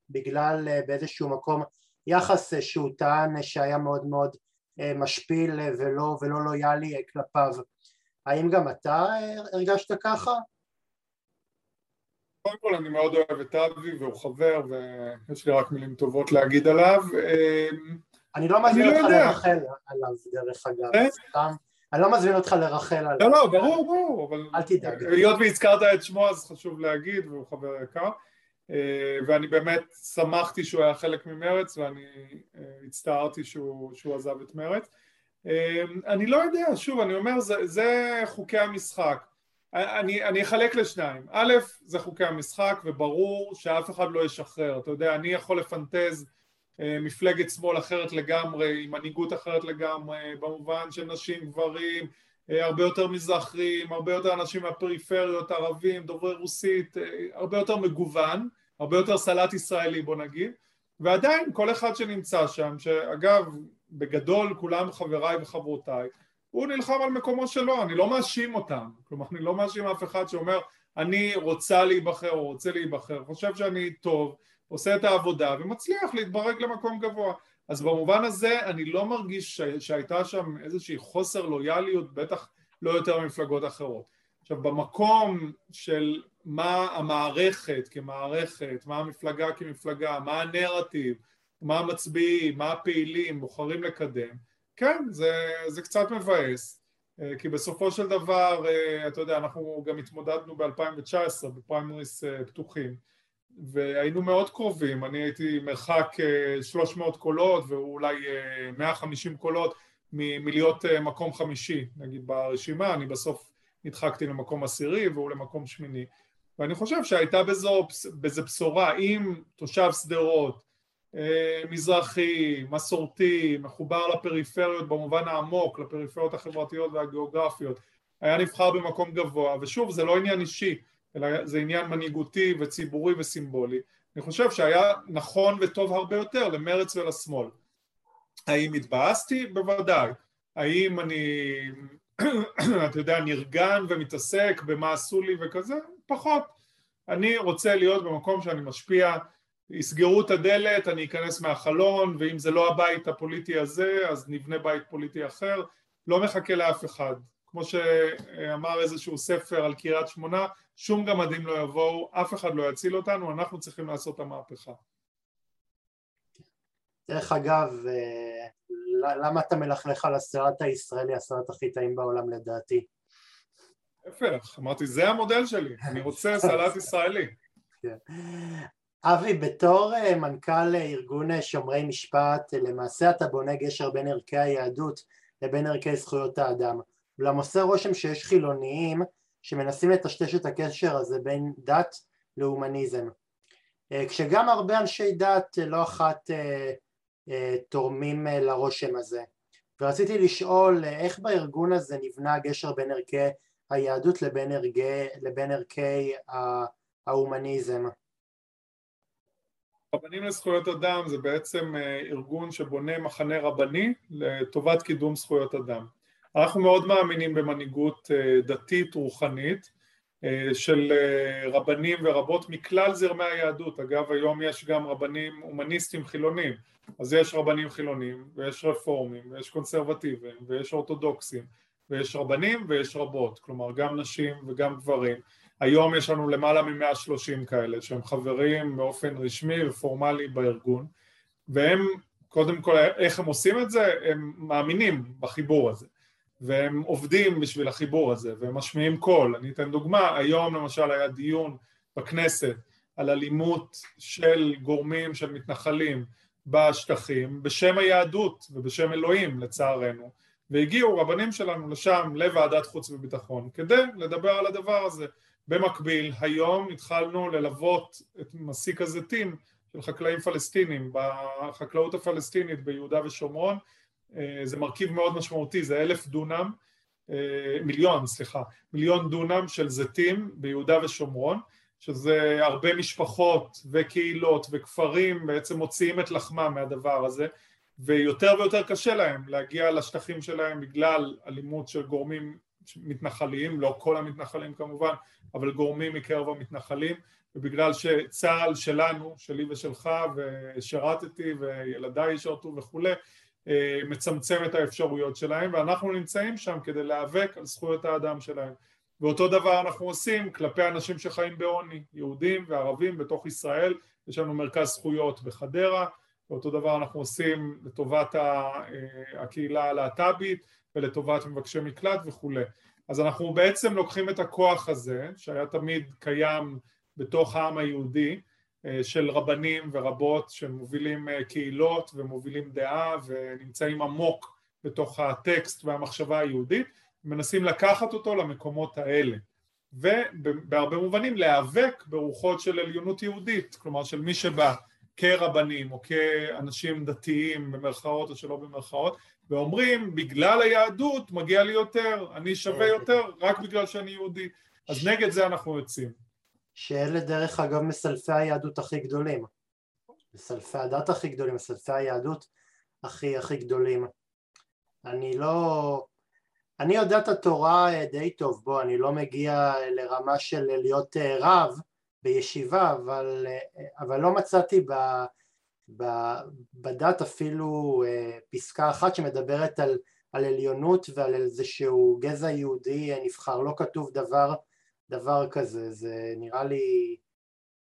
בגלל באיזשהו מקום יחס שהוא טען שהיה מאוד מאוד משפיל ולא, ולא לויאלי כלפיו. האם גם אתה הרגשת ככה? קודם כל אני מאוד אוהב את אבי והוא חבר ויש לי רק מילים טובות להגיד עליו. אני לא מזמין אותך לרחל עליו דרך אגב, סתם. אני לא מזמין אותך לרחל עליו. לא, לא, ברור, ברור, אבל... אל תדאג. היות והזכרת את שמו אז חשוב להגיד והוא חבר יקר. ואני באמת שמחתי שהוא היה חלק ממרץ ואני הצטערתי שהוא, שהוא עזב את מרץ. אני לא יודע, שוב, אני אומר, זה, זה חוקי המשחק. אני, אני אחלק לשניים. א', זה חוקי המשחק וברור שאף אחד לא ישחרר. אתה יודע, אני יכול לפנטז מפלגת שמאל אחרת לגמרי, עם מנהיגות אחרת לגמרי, במובן של נשים, גברים, הרבה יותר מזרחים, הרבה יותר אנשים מהפריפריות, ערבים, דוברי רוסית, הרבה יותר מגוון, הרבה יותר סלט ישראלי, בוא נגיד, ועדיין כל אחד שנמצא שם, שאגב, בגדול כולם חבריי וחברותיי, הוא נלחם על מקומו שלו, אני לא מאשים אותם, כלומר, אני לא מאשים אף אחד שאומר, אני רוצה להיבחר או רוצה להיבחר, חושב שאני טוב, עושה את העבודה ומצליח להתברג למקום גבוה. אז במובן הזה אני לא מרגיש שהייתה שם איזושהי חוסר לויאליות, בטח לא יותר ממפלגות אחרות. עכשיו במקום של מה המערכת כמערכת, מה המפלגה כמפלגה, מה הנרטיב, מה המצביעים, מה הפעילים, בוחרים לקדם, כן, זה, זה קצת מבאס, כי בסופו של דבר, אתה יודע, אנחנו גם התמודדנו ב-אלפיים תשע עשרה בפריימריס פתוחים, והיינו מאוד קרובים, אני הייתי מרחק שלוש מאות קולות, ואולי מאה וחמישים קולות, מלהיות מקום חמישי, נגיד ברשימה, אני בסוף נדחקתי למקום עשירי, והוא למקום שמיני, ואני חושב שהייתה בזו, בזה בשורה, אם תושב סדרות, מזרחי, מסורתי, מחובר לפריפריות במובן העמוק, לפריפריות החברתיות והגיאוגרפיות, היה נבחר במקום גבוה, ושוב, זה לא עניין אישי, אלא זה עניין מנהיגותי וציבורי וסימבולי. אני חושב שהיה נכון וטוב הרבה יותר למרץ ולשמאל. האם התבאסתי? בוודאי. האם אני, אתה יודע, נרגן ומתעסק במה עשו לי וכזה? פחות. אני רוצה להיות במקום שאני משפיע, יסגרו את הדלת, אני אכנס מהחלון, ואם זה לא הבית הפוליטי הזה, אז נבנה בית פוליטי אחר. לא מחכה לאף אחד. כמו שאמר איזשהו ספר על קריית שמונה, שום גמדים לא יבואו, אף אחד לא יציל אותנו, אנחנו צריכים לעשות את המהפכה. דרך אגב, למה אתה מלכלך על הסרט הישראלי, הסרט הכי טעים בעולם לדעתי? הפך, אמרתי, זה המודל שלי, אני רוצה סלט ישראלי. אבי, בתור מנכ"ל ארגון שומרי משפט, למעשה אתה בונה גשר בין ערכי היהדות לבין ערכי זכויות האדם. אולם עושה רושם שיש חילוניים שמנסים לטשטש את הקשר הזה בין דת להומניזם. כשגם הרבה אנשי דת לא אחת תורמים לרושם הזה. ורציתי לשאול איך בארגון הזה נבנה הגשר בין ערכי היהדות לבין ערכי, לבין ערכי ההומניזם. רבנים לזכויות אדם זה בעצם ארגון שבונה מחנה רבני לטובת קידום זכויות אדם. אנחנו מאוד מאמינים במנהיגות דתית רוחנית של רבנים ורבות מכלל זרמי היהדות. אגב, היום יש גם רבנים הומניסטים חילונים, אז יש רבנים חילונים ויש רפורמים ויש קונסרבטיבים ויש אורתודוקסים ויש רבנים ויש רבות, כלומר גם נשים וגם גברים. היום יש לנו למעלה מ-מאה ושלושים כאלה שהם חברים באופן רשמי ופורמלי בארגון, והם קודם כל, איך הם עושים את זה? הם מאמינים בחיבור הזה והם עובדים בשביל החיבור הזה, והם משמיעים קול. אני אתן דוגמה, היום למשל היה דיון בכנסת על אלימות של גורמים, של מתנחלים בשטחים, בשם היהדות ובשם אלוהים לצערנו, והגיעו רבנים שלנו לשם, לוועדת חוץ וביטחון, כדי לדבר על הדבר הזה. במקביל, היום התחלנו ללוות את מסיק הזיתים של חקלאים פלסטינים, בחקלאות הפלסטינית ביהודה ושומרון, זה מרכיב מאוד משמעותי, זה אלף דונם, מיליון, סליחה, מיליון דונם של זיתים ביהודה ושומרון, שזה הרבה משפחות וקהילות וכפרים בעצם מוציאים את לחמם מהדבר הזה, ויותר ויותר קשה להם להגיע לשטחים שלהם בגלל אלימות של גורמים מתנחלים, לא כל המתנחלים כמובן, אבל גורמים מקרב המתנחלים, ובגלל שצה"ל שלנו, שלי ושלך, ושירתתי וילדיי שרתו וכולי, מצמצם את האפשרויות שלהם, ואנחנו נמצאים שם כדי להיאבק על זכויות האדם שלהם. ואותו דבר אנחנו עושים כלפי אנשים שחיים בעוני, יהודים וערבים בתוך ישראל, יש לנו מרכז זכויות בחדרה, ואותו דבר אנחנו עושים לטובת הקהילה הלהט"בית ולטובת מבקשי מקלט וכו'. אז אנחנו בעצם לוקחים את הכוח הזה, שהיה תמיד קיים בתוך העם היהודי, של רבנים ורבות שמובילים קהילות ומובילים דעה ונמצאים עמוק בתוך הטקסט והמחשבה היהודית, מנסים לקחת אותו למקומות האלה, ובהרבה מובנים להיאבק ברוחות של עליונות יהודית, כלומר של מי שבא כרבנים או כאנשים דתיים במרכאות או שלא במרכאות, ואומרים בגלל היהדות מגיע לי יותר, אני שווה יותר רק בגלל שאני יהודי, אז נגד זה אנחנו יוצאים. שאלה דרך אגב מסלפי היהדות הכי גדולים, מסלפי הדת הכי גדולים, מסלפי היהדות הכי הכי גדולים. אני לא, אני יודע את התורה די טוב, בוא, אני לא מגיע לרמה של להיות רב בישיבה, אבל, אבל לא מצאתי ב, ב, בדת אפילו פסקה אחת שמדברת על, על עליונות ועל איזשהו גזע יהודי נבחר, לא כתוב דבר דבר כזה, זה נראה לי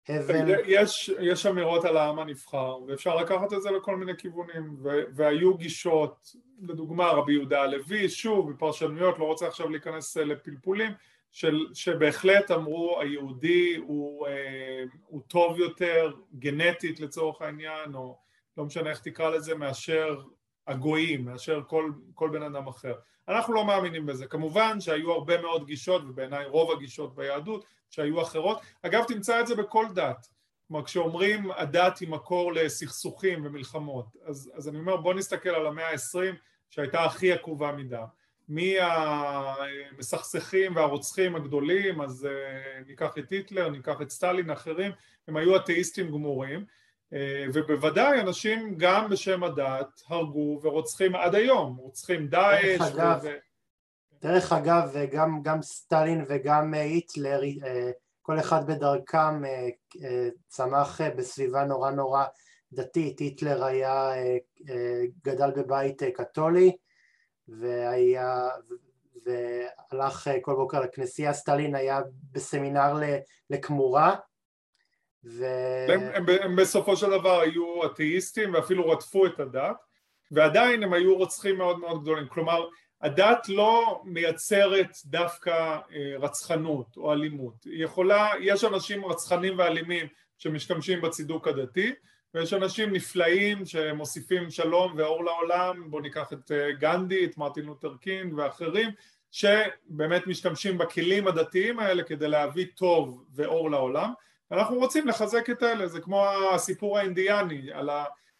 הבל. יש, יש אמירות על העם הנבחר, ואפשר לקחת את זה לכל מיני כיוונים, והיו גישות, לדוגמה רבי יהודה הלוי, שוב, בפרשנויות, לא רוצה עכשיו להיכנס לפלפולים, של, שבהחלט אמרו היהודי הוא, אה, הוא טוב יותר גנטית לצורך העניין, או לא משנה איך תקרא לזה, מאשר הגויים, מאשר כל, כל בן אדם אחר. אנחנו לא מאמינים בזה. כמובן שהיו הרבה מאוד גישות, ובעיניי רוב הגישות ביהדות שהיו אחרות. אגב, תמצא את זה בכל דת. כלומר, כשאומרים הדת היא מקור לסכסוכים ומלחמות, אז, אז אני אומר, בוא נסתכל על המאה ה-עשרים שהייתה הכי עקובה מדם. מהמסכסכים והרוצחים הגדולים, אז ניקח את היטלר, ניקח את סטלין, אחרים, הם היו אתאיסטים גמורים, ובוודאי אנשים גם בשם הדת הרגו ורוצחים עד היום, רוצחים דאעש. דרך אגב, גם, גם סטלין וגם היטלר, כל אחד בדרכם צמח בסביבה נורא נורא דתית. היטלר היה, גדל בבית קתולי, והיה, והלך כל בוקר לכנסייה. סטלין היה בסמינר לכמורה, ו... הם, הם, הם בסופו של דבר היו אתאיסטים ואפילו רדפו את הדת, ועדיין הם היו רוצחים מאוד מאוד גדולים. כלומר, הדת לא מייצרת דווקא רצחנות או אלימות. היא יכולה, יש אנשים רצחנים ואלימים שמשתמשים בצידוק הדתי, ויש אנשים נפלאים שמוסיפים שלום ואור לעולם, בואו ניקח את גנדי, את מרטין לותר קינג ואחרים, שבאמת משתמשים בכלים הדתיים האלה כדי להביא טוב ואור לעולם. אנחנו רוצים לחזק את האלה, זה כמו הסיפור האינדיאני, על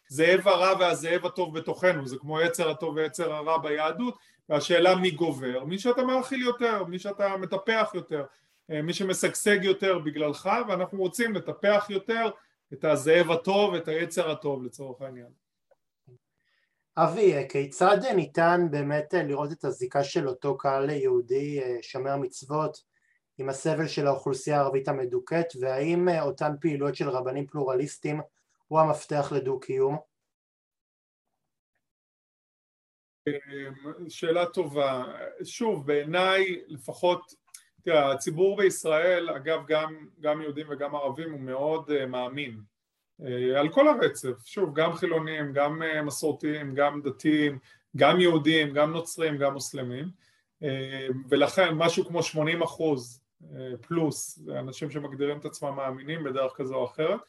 הזאב הרע והזאב הטוב בתוכנו, זה כמו יצר הטוב ויצר הרע ביהדות, והשאלה מי גובר, מי שאתה מאכיל יותר, מי שאתה מטפח יותר, מי שמסגשג יותר בגללך, ואנחנו רוצים לטפח יותר את הזאב הטוב, את היצר הטוב לצורך העניין. אבי, כיצד ניתן באמת לראות את הזיקה של אותו קהל יהודי שומר מצוות עם הסבל של האוכלוסייה הערבית המדוכאת, והאם אותן פעילויות של רבנים פלורליסטים הוא המפתח לדו-קיום? שאלה טובה. שוב, בעיניי לפחות, תראה, הציבור בישראל, אגב, גם, גם יהודים וגם ערבים, הוא מאוד uh, מאמין uh, על כל הרצף. שוב, גם חילונים, גם uh, מסורתיים, גם דתיים, גם יהודים, גם נוצרים, גם מוסלמים, uh, ולכן משהו כמו שמונים אחוז uh, פלוס, אנשים שמגדירים את עצמם מאמינים בדרך כזו או אחרת,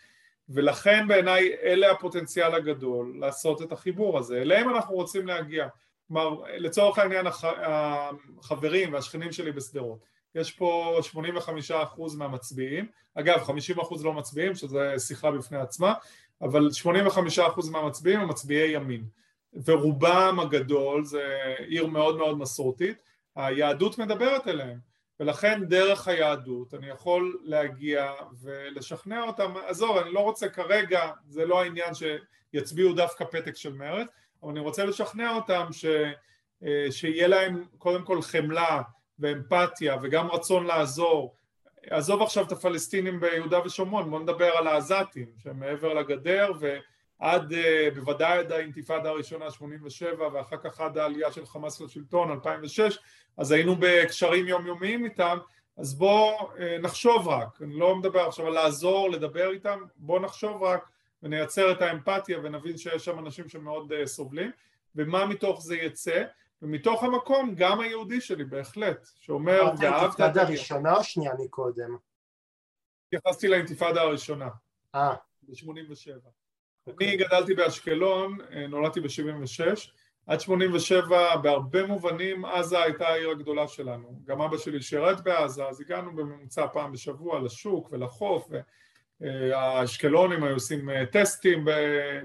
ולכן בעיניי אלה הפוטנציאל הגדול לעשות את החיבור הזה, אליהם אנחנו רוצים להגיע. כלומר, לצורך העניין, הח... החברים והשכנים שלי בסדרות, יש פה שמונים וחמישה אחוז מהמצביעים, אגב חמישים אחוז לא מצביעים, שזה שיחה בפני עצמה, אבל שמונים וחמישה אחוז מהמצביעים הם מצביעי ימין, ורובם הגדול, זה עיר מאוד מאוד מסורתית, היהדות מדברת אליהם, ולכן דרך היהדות אני יכול להגיע ולשכנע אותם. עזור, אני לא רוצה כרגע, זה לא העניין שיצביעו דווקא פתק של מרץ, אבל אני רוצה לשכנע אותם ש... שיהיה להם קודם כל חמלה, ואמפתיה, וגם רצון לעזור. עזוב עכשיו את הפלסטינים ביהודה ושומרון, בוא נדבר על העזתים, שמעבר לגדר, ועד, בוודאי עד האינתיפאדה הראשונה, שמונים ושבע, ואחר כך עד העלייה של חמאס לשלטון, אלפיים ושש, אז היינו בקשרים יומיומיים איתם, אז בוא נחשוב רק, אני לא מדבר עכשיו על לעזור, לדבר איתם, בוא נחשוב רק, ונייצר את האמפתיה, ונבין שיש שם אנשים שמאוד סובלים, ומה מתוך זה יצא, ומתוך המקום גם היהודי שלי בהחלט, שאומר ואהבת את הגר. הראשונה או שנייה מקודם? התייחסתי לאינתיפאדה הראשונה, אה. ב-שמונים ושבע. אוקיי. אני גדלתי באשקלון, נולדתי ב-שבעים ושש, עד שמונים ושבע בהרבה מובנים עזה הייתה העיר הגדולה שלנו. גם אבא שלי שירת בעזה, אז הגענו בממוצע פעם בשבוע לשוק ולחוף, והאשקלונים היו עושים טסטים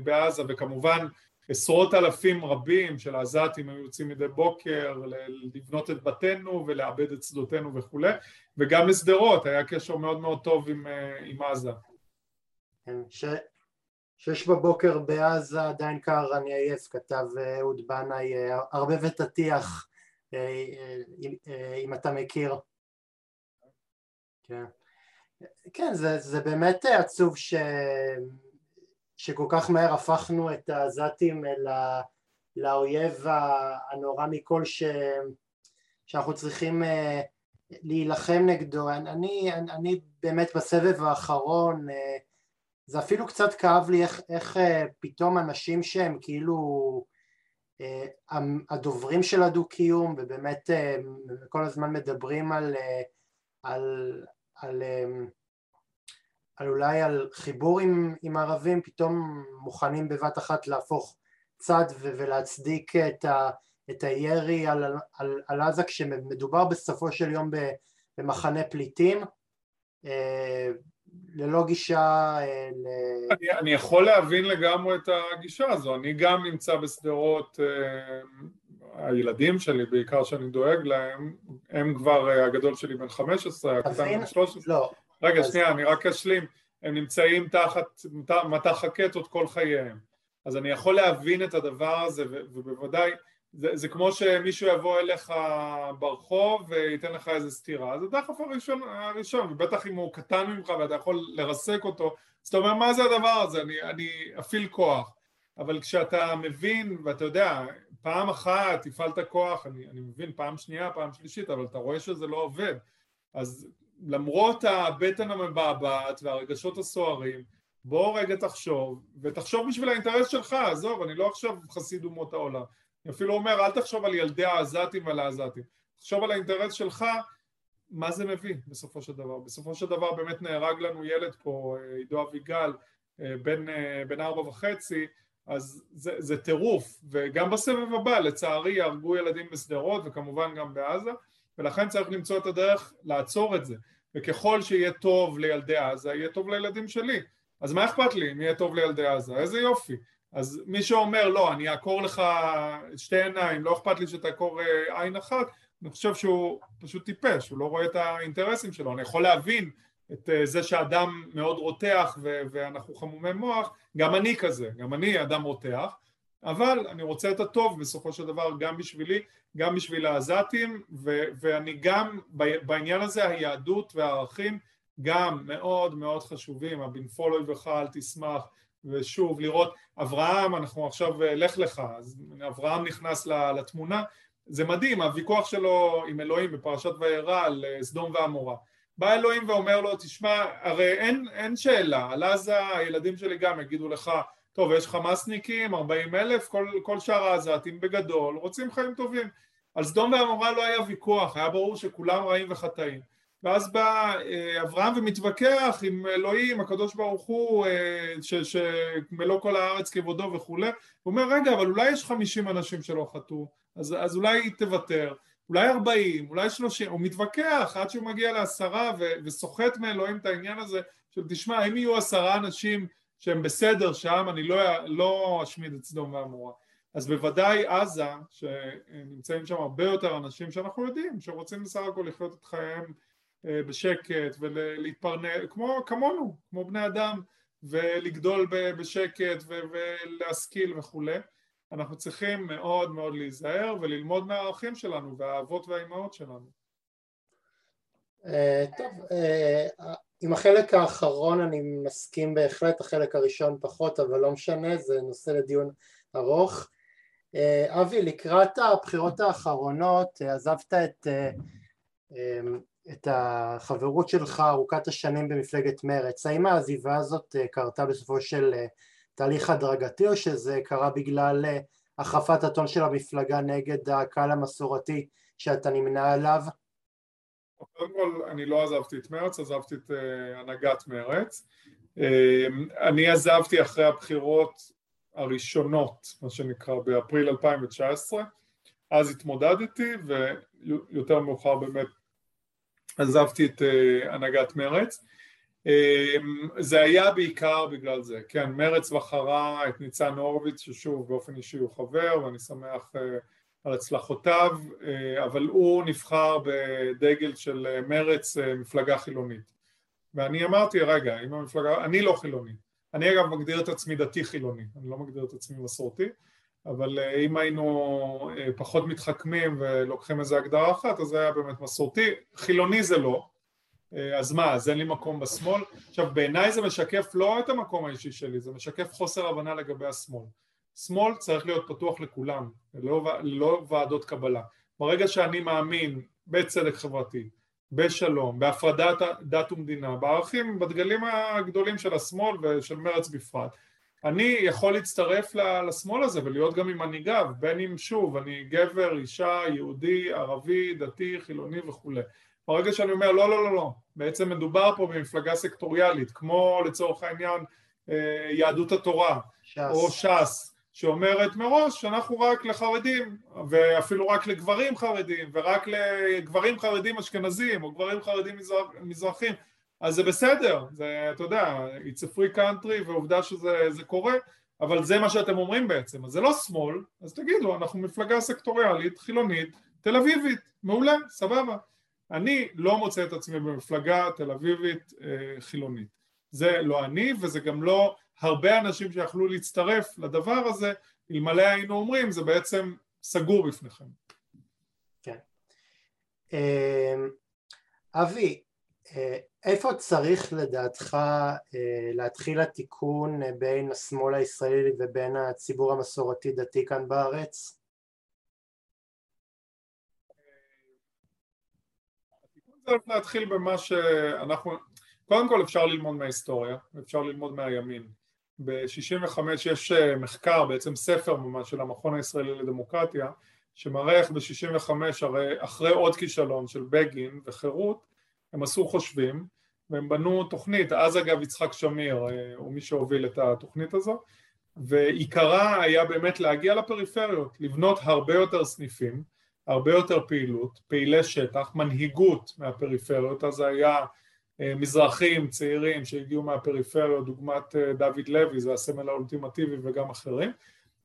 בעזה, וכמובן עשרות אלפים רבים של עזתים היו יוצאים מדי בוקר לבנות את בתינו ולאבד את שדותינו וכו', וגם לסדרות, היה קשר מאוד מאוד טוב עם, עם עזה. ש... שש בבוקר בעזה, עדיין קר אני עייף, כתב אהוד בנאי, הרבה ותתיח, אם אתה מכיר. כן, כן, זה, זה באמת עצוב ש... שכל כך מהר הפכנו את העזתים לאויב הנורא מכל ש... שאנחנו צריכים להילחם נגדו. אני, אני, אני באמת בסבב האחרון, זה אפילו קצת כאב לי איך, איך פתאום אנשים שהם כאילו הדוברים של הדו-קיום, ובאמת כל הזמן מדברים על, על, על, על אולי על חיבור עם, עם ערבים, פתאום מוכנים בבת אחת להפוך צד ולהצדיק את ה... את הירי על, על, על עזה, כשמדובר בסופו של יום במחנה פליטים, ללא גישה... אני, ל... אני יכול להבין לגמרי את הגישה הזו. אני גם נמצא בסדרות, הילדים שלי, בעיקר שאני דואג להם, הם כבר, הגדול שלי בן חמש עשרה, הקטן בן שלוש עשרה. לא. רגע, אז... שנייה, אני רק אשלים. הם נמצאים תחת, מתח הקטות כל חייהם. אז אני יכול להבין את הדבר הזה, ובוודאי... זה, זה כמו שמישהו יבוא אליך ברחוב וייתן לך איזה סתירה, אז הדחף הראשון, הראשון, ובטח אם הוא קטן ממך ואתה יכול לרסק אותו, אז אתה אומר, מה זה הדבר הזה? אני, אני אפיל כוח. אבל כשאתה מבין, ואתה יודע, פעם אחת הפעלת כוח, אני, אני מבין, פעם שנייה, פעם שלישית, אבל אתה רואה שזה לא עובד. אז למרות הבטן המבעבעת והרגשות הסוערים, בוא רגע תחשוב, ותחשוב בשביל האינטרס שלך, עזוב, אני לא עכשיו חסיד אומות העולם. אני אפילו אומר, אל תחשוב על ילדי העזתים ועל העזתים. תחשוב על האינטרס שלך, מה זה מביא בסופו של דבר. בסופו של דבר באמת נהרג לנו ילד פה, עידו אביגל, בן, בן ארבע וחצי, אז זה, זה טירוף. וגם בסבב הבא, לצערי, יהרגו ילדים בסדרות, וכמובן גם בעזה, ולכן צריך למצוא את הדרך לעצור את זה. וככל שיהיה טוב לילדי עזה, יהיה טוב לילדים שלי. אז מה אכפת לי אם יהיה טוב לילדי עזה? איזה יופי. אז מי שאומר, לא, אני אעקור לך שתי עיניים, לא אכפת לי שתעקור עין אחת, אני חושב שהוא פשוט טיפש, הוא לא רואה את האינטרסים שלו. אני יכול להבין את זה שאדם מאוד רותח ו- ואנחנו חמומי מוח, גם אני כזה, גם אני אדם רותח, אבל אני רוצה את הטוב בסופו של דבר גם בשבילי, גם בשביל העזתים, ו- ואני גם, ב- בעניין הזה היהדות והערכים גם מאוד מאוד חשובים, הבנפול אויבך אל תשמח, ושוב, לראות, אברהם, אנחנו עכשיו לך לך, אז אברהם נכנס לתמונה, זה מדהים, הוויכוח שלו עם אלוהים בפרשת וירא על סדום ועמורה. בא אלוהים ואומר לו, תשמע, הרי אין, אין שאלה, על עזה הילדים שלי גם יגידו לך, טוב, יש חמאסניקים, ארבעים אלף, כל, כל שאר העזתים בגדול, רוצים חיים טובים. על סדום ועמורה לא היה ויכוח, היה ברור שכולם רעים וחטאים. ואז בא אברהם ומתווכח עם אלוהים, הקדוש ברוך הוא, שמלוא כל הארץ כבודו וכו'. הוא אומר, רגע, אבל אולי יש חמישים אנשים שלא חטאו, אז, אז אולי תוותר, אולי ארבעים, אולי שלושים, הוא מתווכח עד שהוא מגיע לעשרה וסוחט מאלוהים את העניין הזה, של תשמע, אם יהיו עשרה אנשים שהם בסדר שם, אני לא, לא אשמיד את סדום ועמורה. אז בוודאי עזה, שנמצאים שם הרבה יותר אנשים שאנחנו יודעים, שרוצים בסך הכל לחיות את חייהם, בשקט ולהתפרנס כמו כמונו, כמו בני אדם, ולגדול בשקט ולהשכיל וכו'. אנחנו צריכים מאוד מאוד להיזהר וללמוד מהערכים שלנו והאבות והאימהות שלנו. טוב, עם החלק האחרון אני מסכים בהחלט, החלק הראשון פחות, אבל לא משנה, זה נושא לדיון ארוך. אבי, לקראת הבחירות האחרונות עזבת את את החברות שלך ארוכת השנים במפלגת מרץ. האם העזיבה הזאת קרתה בסופו של תהליך הדרגתי, או שזה קרה בגלל החפת הטון של המפלגה נגד הקהל המסורתי שאתה נמנע עליו? קודם כל, אני לא עזבתי את מרץ, עזבתי את הנהגת מרץ. אני עזבתי אחרי הבחירות הראשונות, מה שנקרא, באפריל אלפיים תשע עשרה. אז התמודדתי, ויותר מאוחר באמת עזבתי את uh, הנהגת מרץ. Um, זה היה בעיקר בגלל זה, כן, מרץ בחרה את ניצן הורוביץ, ששוב באופן אישי הוא חבר, ואני שמח uh, על הצלחותיו, uh, אבל הוא נבחר בדגל של מרץ, uh, מפלגה חילונית. ואני אמרתי, רגע, אם המפלגה, אני לא חילוני, אני אגב מגדיר את עצמי דתי חילוני, אני לא מגדיר את עצמי מסורתי, אבל אם היינו פחות מתחכמים ולוקחים איזו הגדרה אחת, אז זה היה באמת מסורתי. חילוני זה לא, אז מה, אז אין לי מקום בשמאל? עכשיו, בעיניי זה משקף לא את המקום האישי שלי, זה משקף חוסר הבנה לגבי השמאל. שמאל צריך להיות פתוח לכולם, לא, לא ועדות קבלה. ברגע שאני מאמין בצדק חברתי, בשלום, בהפרדת דת ומדינה, בערכים, בדגלים הגדולים של השמאל ושל מרץ בפרט. אני יכול להצטרף לשמאל הזה ולהיות גם עם מנהיגיו, בין אם שוב, אני גבר, אישה, יהודי, ערבי, דתי, חילוני וכו'. ברגע שאני אומר, לא, לא, לא, לא, בעצם מדובר פה במפלגה סקטוריאלית, כמו לצורך העניין יהדות התורה, או ש"ס, שאומרת מראש שאנחנו רק לחרדים, ואפילו רק לגברים חרדים, ורק לגברים חרדים אשכנזים, או גברים חרדים מזרחים, אז זה בסדר, זה, אתה יודע, it's a free country, ועובדה שזה זה קורה, אבל זה מה שאתם אומרים בעצם, אז זה לא שמאל, אז תגידו, אנחנו מפלגה סקטוריאלית, חילונית, תל אביבית, מעולה, סבבה. אני לא מוצא את עצמי במפלגה תל אביבית חילונית. זה לא אני, וזה גם לא הרבה אנשים שיכלו להצטרף לדבר הזה, אלמלא היינו אומרים, זה בעצם סגור בפניכם. כן. אבי, איפה צריך לדעתך להתחיל התיקון בין השמאל הישראלי ובין הציבור המסורתי דתי כאן בארץ? התיקון צריך להתחיל במה שאנחנו... קודם כל אפשר ללמוד מההיסטוריה, אפשר ללמוד מהימין. ב-שישים וחמש יש מחקר, בעצם ספר ממש של המכון הישראלי לדמוקרטיה, שמראה איך ב-שישים וחמש, הרי אחרי עוד כישלון של בגין וחירות, הם עשו חושבים, והם בנו תוכנית, אז אגב יצחק שמיר הוא מי שהוביל את התוכנית הזו, ועיקרה היה באמת להגיע לפריפריות, לבנות הרבה יותר סניפים, הרבה יותר פעילות, פעילי שטח, מנהיגות מהפריפריות, אז היה... מזרחים, צעירים שהגיעו מהפריפריות, דוגמת דוד לוי, זה הסמל האולטימטיבי וגם אחרים,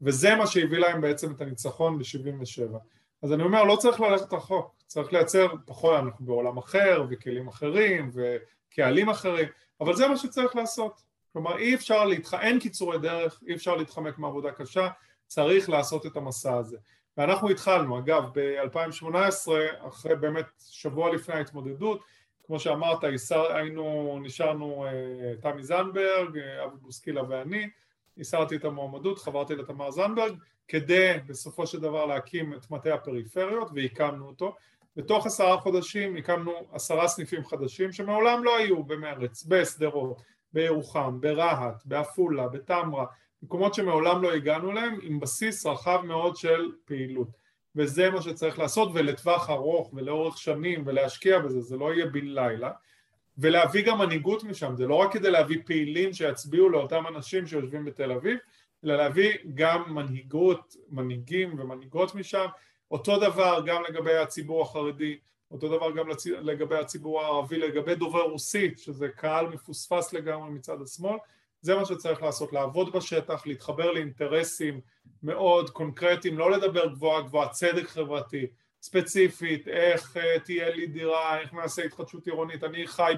וזה מה שהביא להם בעצם את הניצחון ב-שבעים ושבע. אז אני אומר, לא צריך ללכת רחוק, צריך לייצר, פחות אנחנו בעולם אחר, וכלים אחרים, וקהלים אחרים, אבל זה מה שצריך לעשות. כלומר, אי אפשר להתחמק קיצורי דרך, אי אפשר להתחמק מעבודה קשה, צריך לעשות את המסע הזה. ואנחנו התחלנו, אגב, ב-אלפיים שמונה עשרה, אחרי באמת שבוע לפני ההתמודדות, כמו שאמרת, היינו, נשארנו תמי זנדברג, אבי בוסקילה ואני, הסרתי את המועמדות, חברתי לתמר זנדברג, כדי בסופו של דבר להקים את מטה הפריפריות, והקמנו אותו. בתוך עשרה חודשים הקמנו עשרה סניפים חדשים, שמעולם לא היו במרץ, בסדרות, בירוחם, ברהט, בעפולה, בתמרה, מקומות שמעולם לא הגענו להם, עם בסיס רחב מאוד של פעילות. וזה מה שצריך לעשות, ולטווח ארוך ולאורך שנים, ולהשקיע בזה, זה לא יהיה בן לילה, ולהביא גם מנהיגות משם, זה לא רק כדי להביא פעילים שיצביעו לאותם אנשים שיושבים בתל אביב, אלא להביא גם מנהיגות, מנהיגים ומנהיגות משם, אותו דבר גם לגבי הציבור החרדי, אותו דבר גם לגבי הציבור הערבי, לגבי דובר רוסית, שזה קהל מפוספס לגמרי מצד השמאל, זה מה שצריך לעשות, לעבוד בשטח, להתחבר לאינטרסים מאוד קונקרטיים, לא לדבר גבוהה גבוהה, צדק חברתי, ספציפית, איך תהיה לי דירה, איך נעשה התחדשות עירונית, אני חי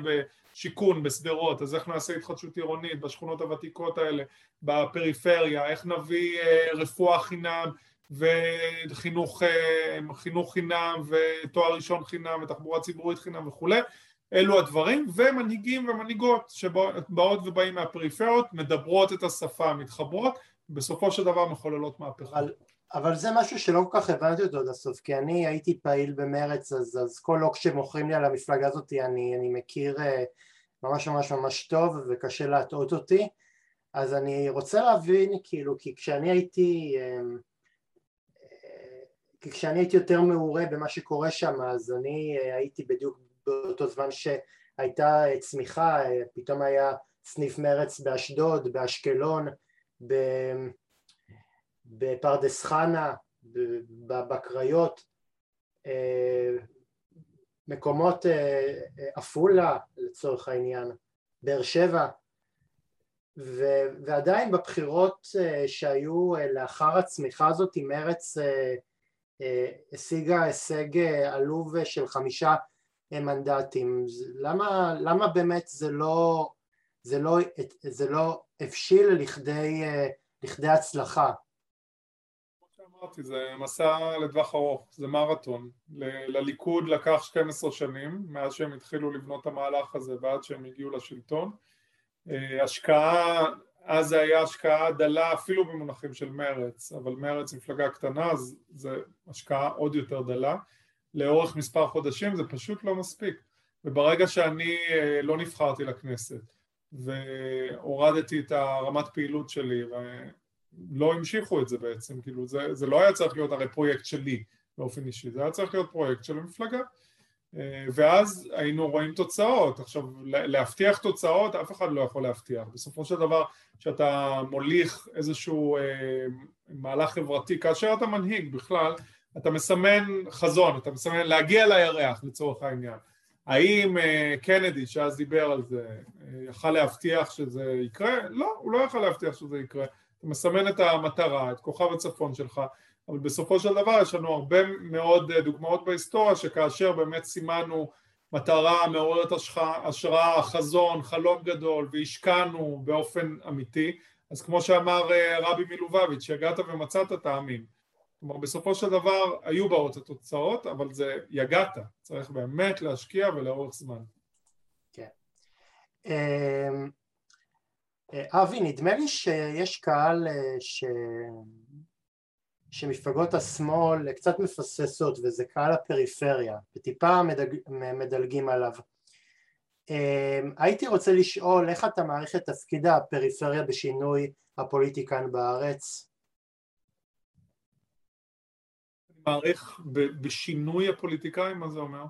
בשיכון, בסדרות, אז איך נעשה התחדשות עירונית, בשכונות הוותיקות האלה, בפריפריה, איך נביא רפואה חינם וחינוך חינוך חינם ותואר ראשון חינם ותחבורה ציבורית חינם וכו'. אלו הדברים, ומנהיגים ומנהיגות שבאות ובאים מהפריפריות, מדברות את השפה, מתחברות, בסופו של דבר מחוללות מהפכה. אבל, אבל זה משהו שלא כל כך הבנתי אותו עד הסוף, כי אני הייתי פעיל במרץ, אז, אז כל לוק שמוכרים לי על המפלגה הזאת, אני, אני מכיר ממש ממש ממש טוב, וקשה להטעות אותי, אז אני רוצה להבין, כאילו, כי כשאני הייתי... כי כשאני הייתי יותר מעורה במה שקורה שם, אז אני הייתי בדיוק... באותו זמן שהייתה צמיחה, פתאום היה סניף מרץ באשדוד, באשקלון, בפרדס חנה, בקריות, מקומות אפולה לצורך העניין, באר שבע, ועדיין בבחירות שהיו לאחר הצמיחה הזאת, מרץ השיגה הישג עלוב של חמישה מנדטים. למה, למה באמת זה לא, זה לא, זה לא אפשיל לכדי, לכדי הצלחה? כמו שאמרתי, זה מסע לדווח ארוך, זה מרתון. לליכוד לקח שתים עשרה שנים, מאז שהם התחילו לבנות את המהלך הזה ועד שהם הגיעו לשלטון. השקעה, אז זה היה השקעה דלה אפילו במונחים של מרץ, אבל מרץ מפלגה קטנה, אז זה השקעה עוד יותר דלה. לאורך מספר חודשים זה פשוט לא מספיק. וברגע שאני לא נבחרתי לכנסת, והורדתי את הרמת פעילות שלי, ולא המשיכו את זה בעצם, כאילו זה, זה לא היה צריך להיות הרי פרויקט שלי באופן אישי, זה היה צריך להיות פרויקט של המפלגה, ואז היינו רואים תוצאות. עכשיו, להבטיח תוצאות, אף אחד לא יכול להבטיח. בסופו של דבר, שאתה מוליך איזשהו מהלך חברתי, כאשר אתה מנהיג בכלל, אתה מסמן חזון, אתה מסמן להגיע לירח לצורך העניין. האם קנדי, שאז דיבר על זה, יכל להבטיח שזה יקרה? לא, הוא לא יכל להבטיח שזה יקרה. אתה מסמן את המטרה, את כוכב הצפון שלך, אבל בסופו של דבר יש לנו הרבה מאוד דוגמאות בהיסטוריה שכאשר באמת סימנו מטרה מעוררת השראה, חזון, חלום גדול, והשקענו באופן אמיתי, אז כמו שאמר רבי מלובביץ', יגעת ומצאת את העמים. כלומר, בסופו של דבר היו באות התוצאות, אבל זה יגעת, צריך באמת להשקיע ולאורך זמן. כן. אבי, נדמה לי שיש קהל ש... שמפלגות השמאל קצת מפססות, וזה קהל הפריפריה, וטיפה מדלג, מדלגים עליו. הייתי רוצה לשאול, איך אתה מעריך את תפקידה הפריפריה בשינוי הפוליטיקן בארץ? אני מעריך ב- בשינוי הפוליטיקאים, מה זה אומר?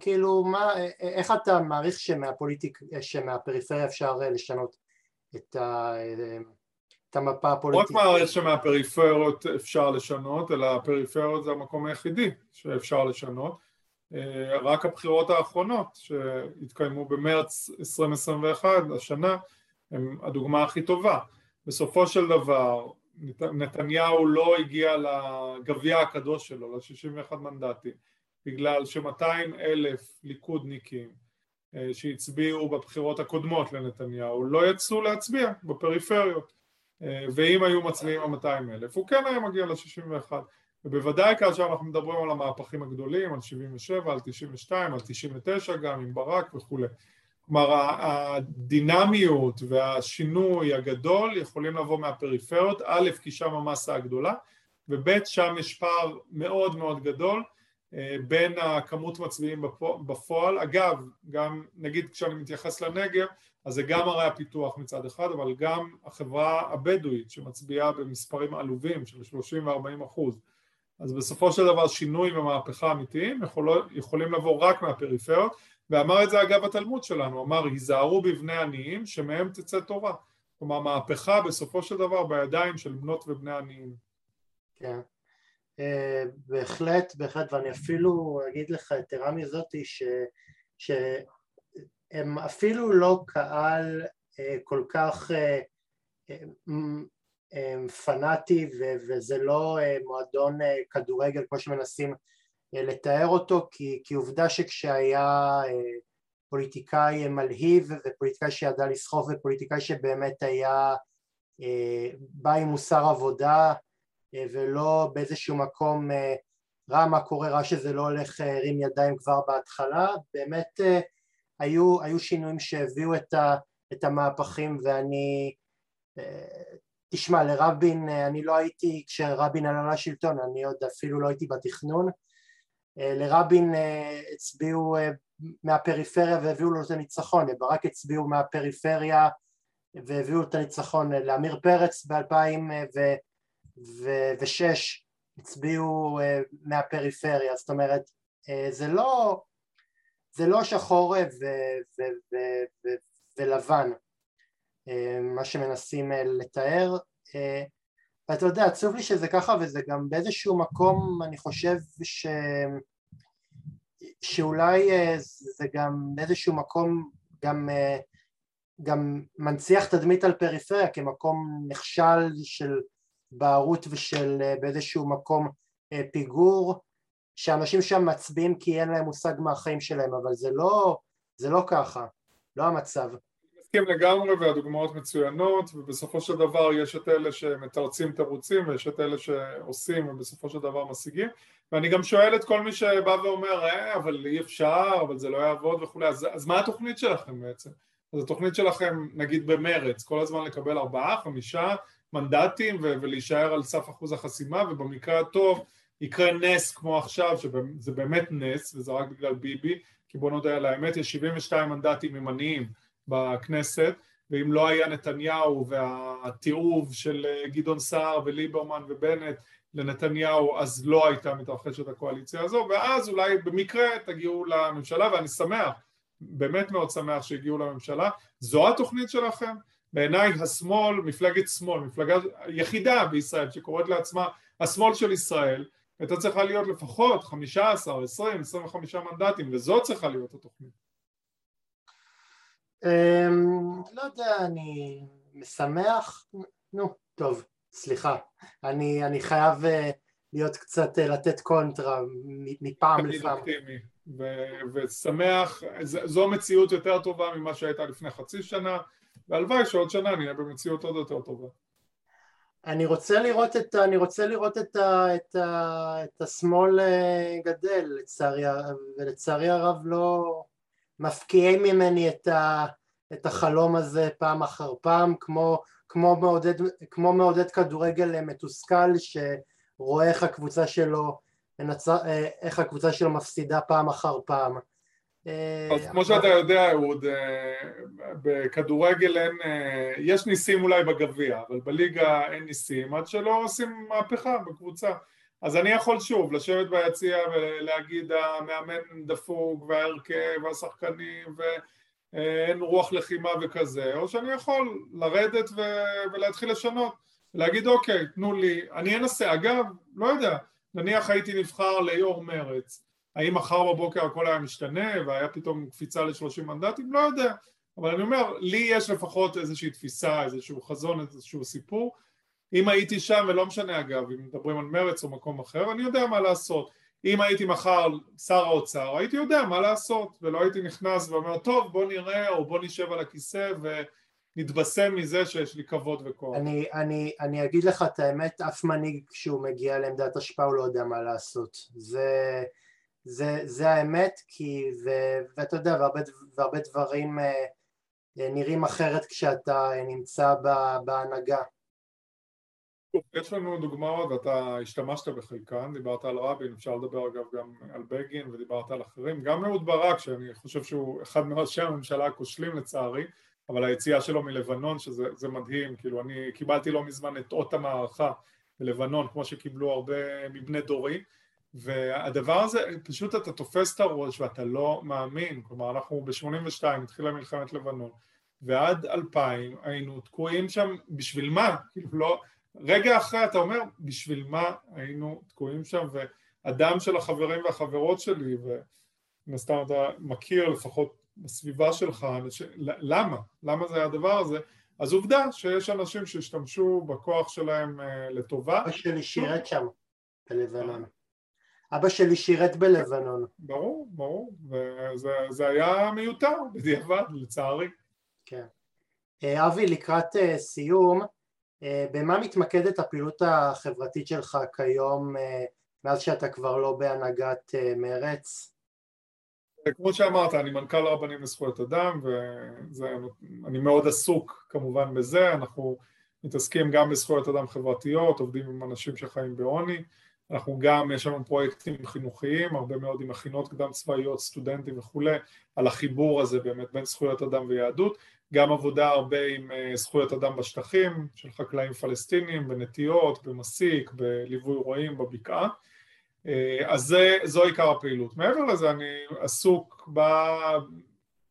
כאילו, מה, איך אתה מעריך שמהפוליטיק, שמהפריפריה אפשר לשנות את ה... את המפה הפוליטית. לא רק מעריך שמהפריפריות אפשר לשנות, אלא הפריפריות זה המקום היחידי שאפשר לשנות. רק הבחירות האחרונות שהתקיימו במרץ עשרים עשרים ואחת, השנה, הם הדוגמה הכי טובה. בסופו של דבר, נתניהו לא הגיע לגביע הקדוש שלו, ל-שישים ואחד מנדטים, בגלל ש-מאתיים אלף ליכודניקים, שהצביעו בבחירות הקודמות לנתניהו, לא יצאו להצביע בפריפריות. ואם היו מצביעים ה-מאתיים אלף, הוא כן היה מגיע ל-שישים ואחת, ובוודאי כאשר אנחנו מדברים על המהפכים הגדולים, על שבעים ושבע, על תשעים ושתיים, על תשעים ותשע גם, עם ברק וכו'. כלומר, הדינמיות והשינוי הגדול יכולים לבוא מהפריפריות, א', כי שם המסה הגדולה, וב', שם יש פער מאוד מאוד גדול בין הכמות מצביעים בפועל. אגב, גם נגיד כשאני מתייחס לנגב, אז זה גם הרי הפיתוח מצד אחד, אבל גם החברה הבדואית שמצביעה במספרים עלובים של שלושים וארבעים אחוז. אז בסופו של דבר שינוי ומהפכה אמיתיים יכול, יכולים לבוא רק מהפריפריות, ואמר את זה אגב התלמוד שלנו, אמר, היזהרו בבני עניים שמהם תצא תורה. כלומר, מהפכה בסופו של דבר בידיים של בנות ובני עניים. כן, בהחלט, בהחלט, ואני אפילו אגיד לך יתרה מזאת ש... ש... הם אפילו לא קהל כל כך פנאטי, וזה לא מועדון כדורגל כמו שמנסים לתאר אותו, כי עובדה שכשהיה פוליטיקאי מלהיב ופוליטיקאי שידע לסחוף ופוליטיקאי שבאמת היה בא עם מוסר עבודה ולא באיזשהו מקום רע מה קורה, רע שזה לא הולך, הרים ידיים כבר בהתחלה, באמת היו, היו שינויים שהביאו את, ה, את המהפכים, ואני, תשמע, לרבין, אני לא הייתי, כשרבין עלה לשלטון, אני עוד אפילו לא הייתי בתכנון, לרבין הצביעו מהפריפריה והביאו לו את הניצחון, לברק הצביעו מהפריפריה והביאו את הניצחון, לאמיר פרץ ב-אלפיים ושש הצביעו מהפריפריה, זאת אומרת, זה לא... זה לא שחור ו- ו- ו- ו- ו- ולבן, מה שמנסים לתאר, ואתה יודע, עצוב לי שזה ככה, וזה גם באיזשהו מקום, אני חושב ש... שאולי זה גם באיזשהו מקום, גם, גם מנציח תדמית על פריפריה, כמקום נכשל של בערות ושל באיזשהו מקום פיגור, שאנשים שם מצביעים כי אין להם מושג מהחיים שלהם, אבל זה לא, זה לא ככה, לא המצב. מסכים לגמרי, והדוגמאות מצוינות, ובסופו של דבר יש את אלה שמתרצים תרוצים, ויש את אלה שעושים, ובסופו של דבר משיגים, ואני גם שואל את כל מי שבא ואומר, אה, אבל אי אפשר, אבל זה לא יעבוד וכו', אז, אז מה התוכנית שלכם בעצם? אז התוכנית שלכם, נגיד במרץ, כל הזמן לקבל ארבעה, חמישה מנדטים, ו- ולהישאר על סף אחוז החסימה, ובמקרה הטוב, יקרה נס כמו עכשיו, שזה באמת נס, וזה רק בגלל ביבי, כי בוא נודה על האמת, יש שבעים ושניים מנדטים ימניים בכנסת, ואם לא היה נתניהו והתיעוב של גדעון סער וליברמן ובנט לנתניהו, אז לא הייתה מתרחשת הקואליציה הזו, ואז אולי במקרה תגיעו לממשלה, ואני שמח, באמת מאוד שמח שהגיעו לממשלה. זו התוכנית שלכם? בעיניי השמאל, מפלגת שמאל, מפלגה יחידה בישראל שקוראת לעצמה השמאל של ישראל, הייתה צריכה להיות לפחות חמש עשרה, עשרים, עשרים וחמישה מנדטים, וזו צריכה להיות התוכנית. לא יודע, אני משמח, נו, טוב, סליחה, אני אני חייב להיות קצת, לתת קונטרה מפעם לפעם. ושמח, זו מציאות יותר טובה ממה שהייתה לפני חצי שנה, והלוואי שעוד שנה נהיה במציאות עוד יותר טובה. אני רוצה לראות את, אני רוצה לראות את את את השמאל גדל, לצערי, ולצערי הרב לא מפקיעים ממני את ה את החלום הזה פעם אחר פעם, כמו כמו מעודד כמו מעודד כדורגל מתוסכל שרואה איך הקבוצה שלו איך הקבוצה שלו מפסידה פעם אחר פעם. אז כמו שאתה יודע, אהוד, בכדורגל אין, יש ניסים אולי בגביע, אבל בליגה אין ניסים, עד שלא עושים מהפכה בקבוצה. אז אני יכול שוב לשבת ביציע ולהגיד המאמן דפוק וההרכב והשחקנים ואין רוח לחימה וכזה, או שאני יכול לרדת ו... ולהתחיל לשנות, להגיד אוקיי, תנו לי, אני אנסה. אגב, לא יודע, נניח הייתי נבחר ליו"ר מרץ, האם מחר בבוקר הכל היה משתנה והיה פתאום קפיצה ל-שלושים מנדטים? לא יודע, אבל אני אומר, לי יש לפחות איזושהי תפיסה, איזשהו חזון, איזשהו סיפור. אם הייתי שם, ולא משנה אגב, אם מדברים על מרץ או מקום אחר, אני יודע מה לעשות. אם הייתי מחר שר האוצר, הייתי יודע מה לעשות, ולא הייתי נכנס ואומר, טוב, בוא נראה, או בוא נשב על הכיסא ונתבשם מזה שיש לי כבוד וכוח. אני, אני, אני אגיד לך את האמת, אף מנהיג כשהוא מגיע לעמדת השפעה, הוא לא יודע מה לעשות. זה, זה, זה האמת, כי, ו, ואתה יודע, והרבה, והרבה דברים נראים אחרת כשאתה נמצא בהנהגה. יש לנו דוגמאות, ואתה השתמשת בחלקן, דיברת על רבין, אפשר לדבר אגב גם על בגין, ודיברת על אחרים, גם אהוד ברק, שאני חושב שהוא אחד מראשי הממשלה הכושלים לצערי, אבל היציאה שלו מלבנון, שזה זה מדהים, כאילו אני קיבלתי לא מזמן את אות המערכה בלבנון, כמו שקיבלו הרבה מבני דורי, והדבר הזה, פשוט אתה תופס את הראש ואתה לא מאמין, כלומר אנחנו ב-שמונים ושתיים התחילה מלחמת לבנון, ועד אלפיים היינו תקועים שם, בשביל מה? כאילו לא... רגע אחרי אתה אומר, בשביל מה היינו תקועים שם, והדם של החברים והחברות שלי, ונסתם אתה מכיר לפחות בסביבה שלך, למה? למה זה היה הדבר הזה? אז עובדה שיש אנשים שהשתמשו בכוח שלהם לטובה. אבא שלי שירת שם, בלבנון. אבא שלי שירת בלבנון. ברור, ברור, וזה היה מיותר בדיעבד, לצערי. כן. אבי, לקראת סיום, במה מתמקדת הפעילות החברתית שלך כיום, מאז שאתה כבר לא בהנהגת מרץ? כמו שאמרת, אני מנכ"ל רבנים לזכויות אדם, ואני מאוד עסוק כמובן בזה. אנחנו מתעסקים גם בזכויות אדם חברתיות, עובדים עם אנשים שחיים בעוני, אנחנו גם, יש לנו פרויקטים חינוכיים, הרבה מאוד עם מכינות קדם צבאיות, סטודנטים וכו', על החיבור הזה באמת בין זכויות אדם ויהדות, גם עבודה הרבה עם זכויות אדם בשטחים, של חקלאים פלסטינים, בנטיות, במסיק, בליווי רועים, בבקעה. אז זה, זו עיקר הפעילות. מעבר לזה, אני עסוק ב,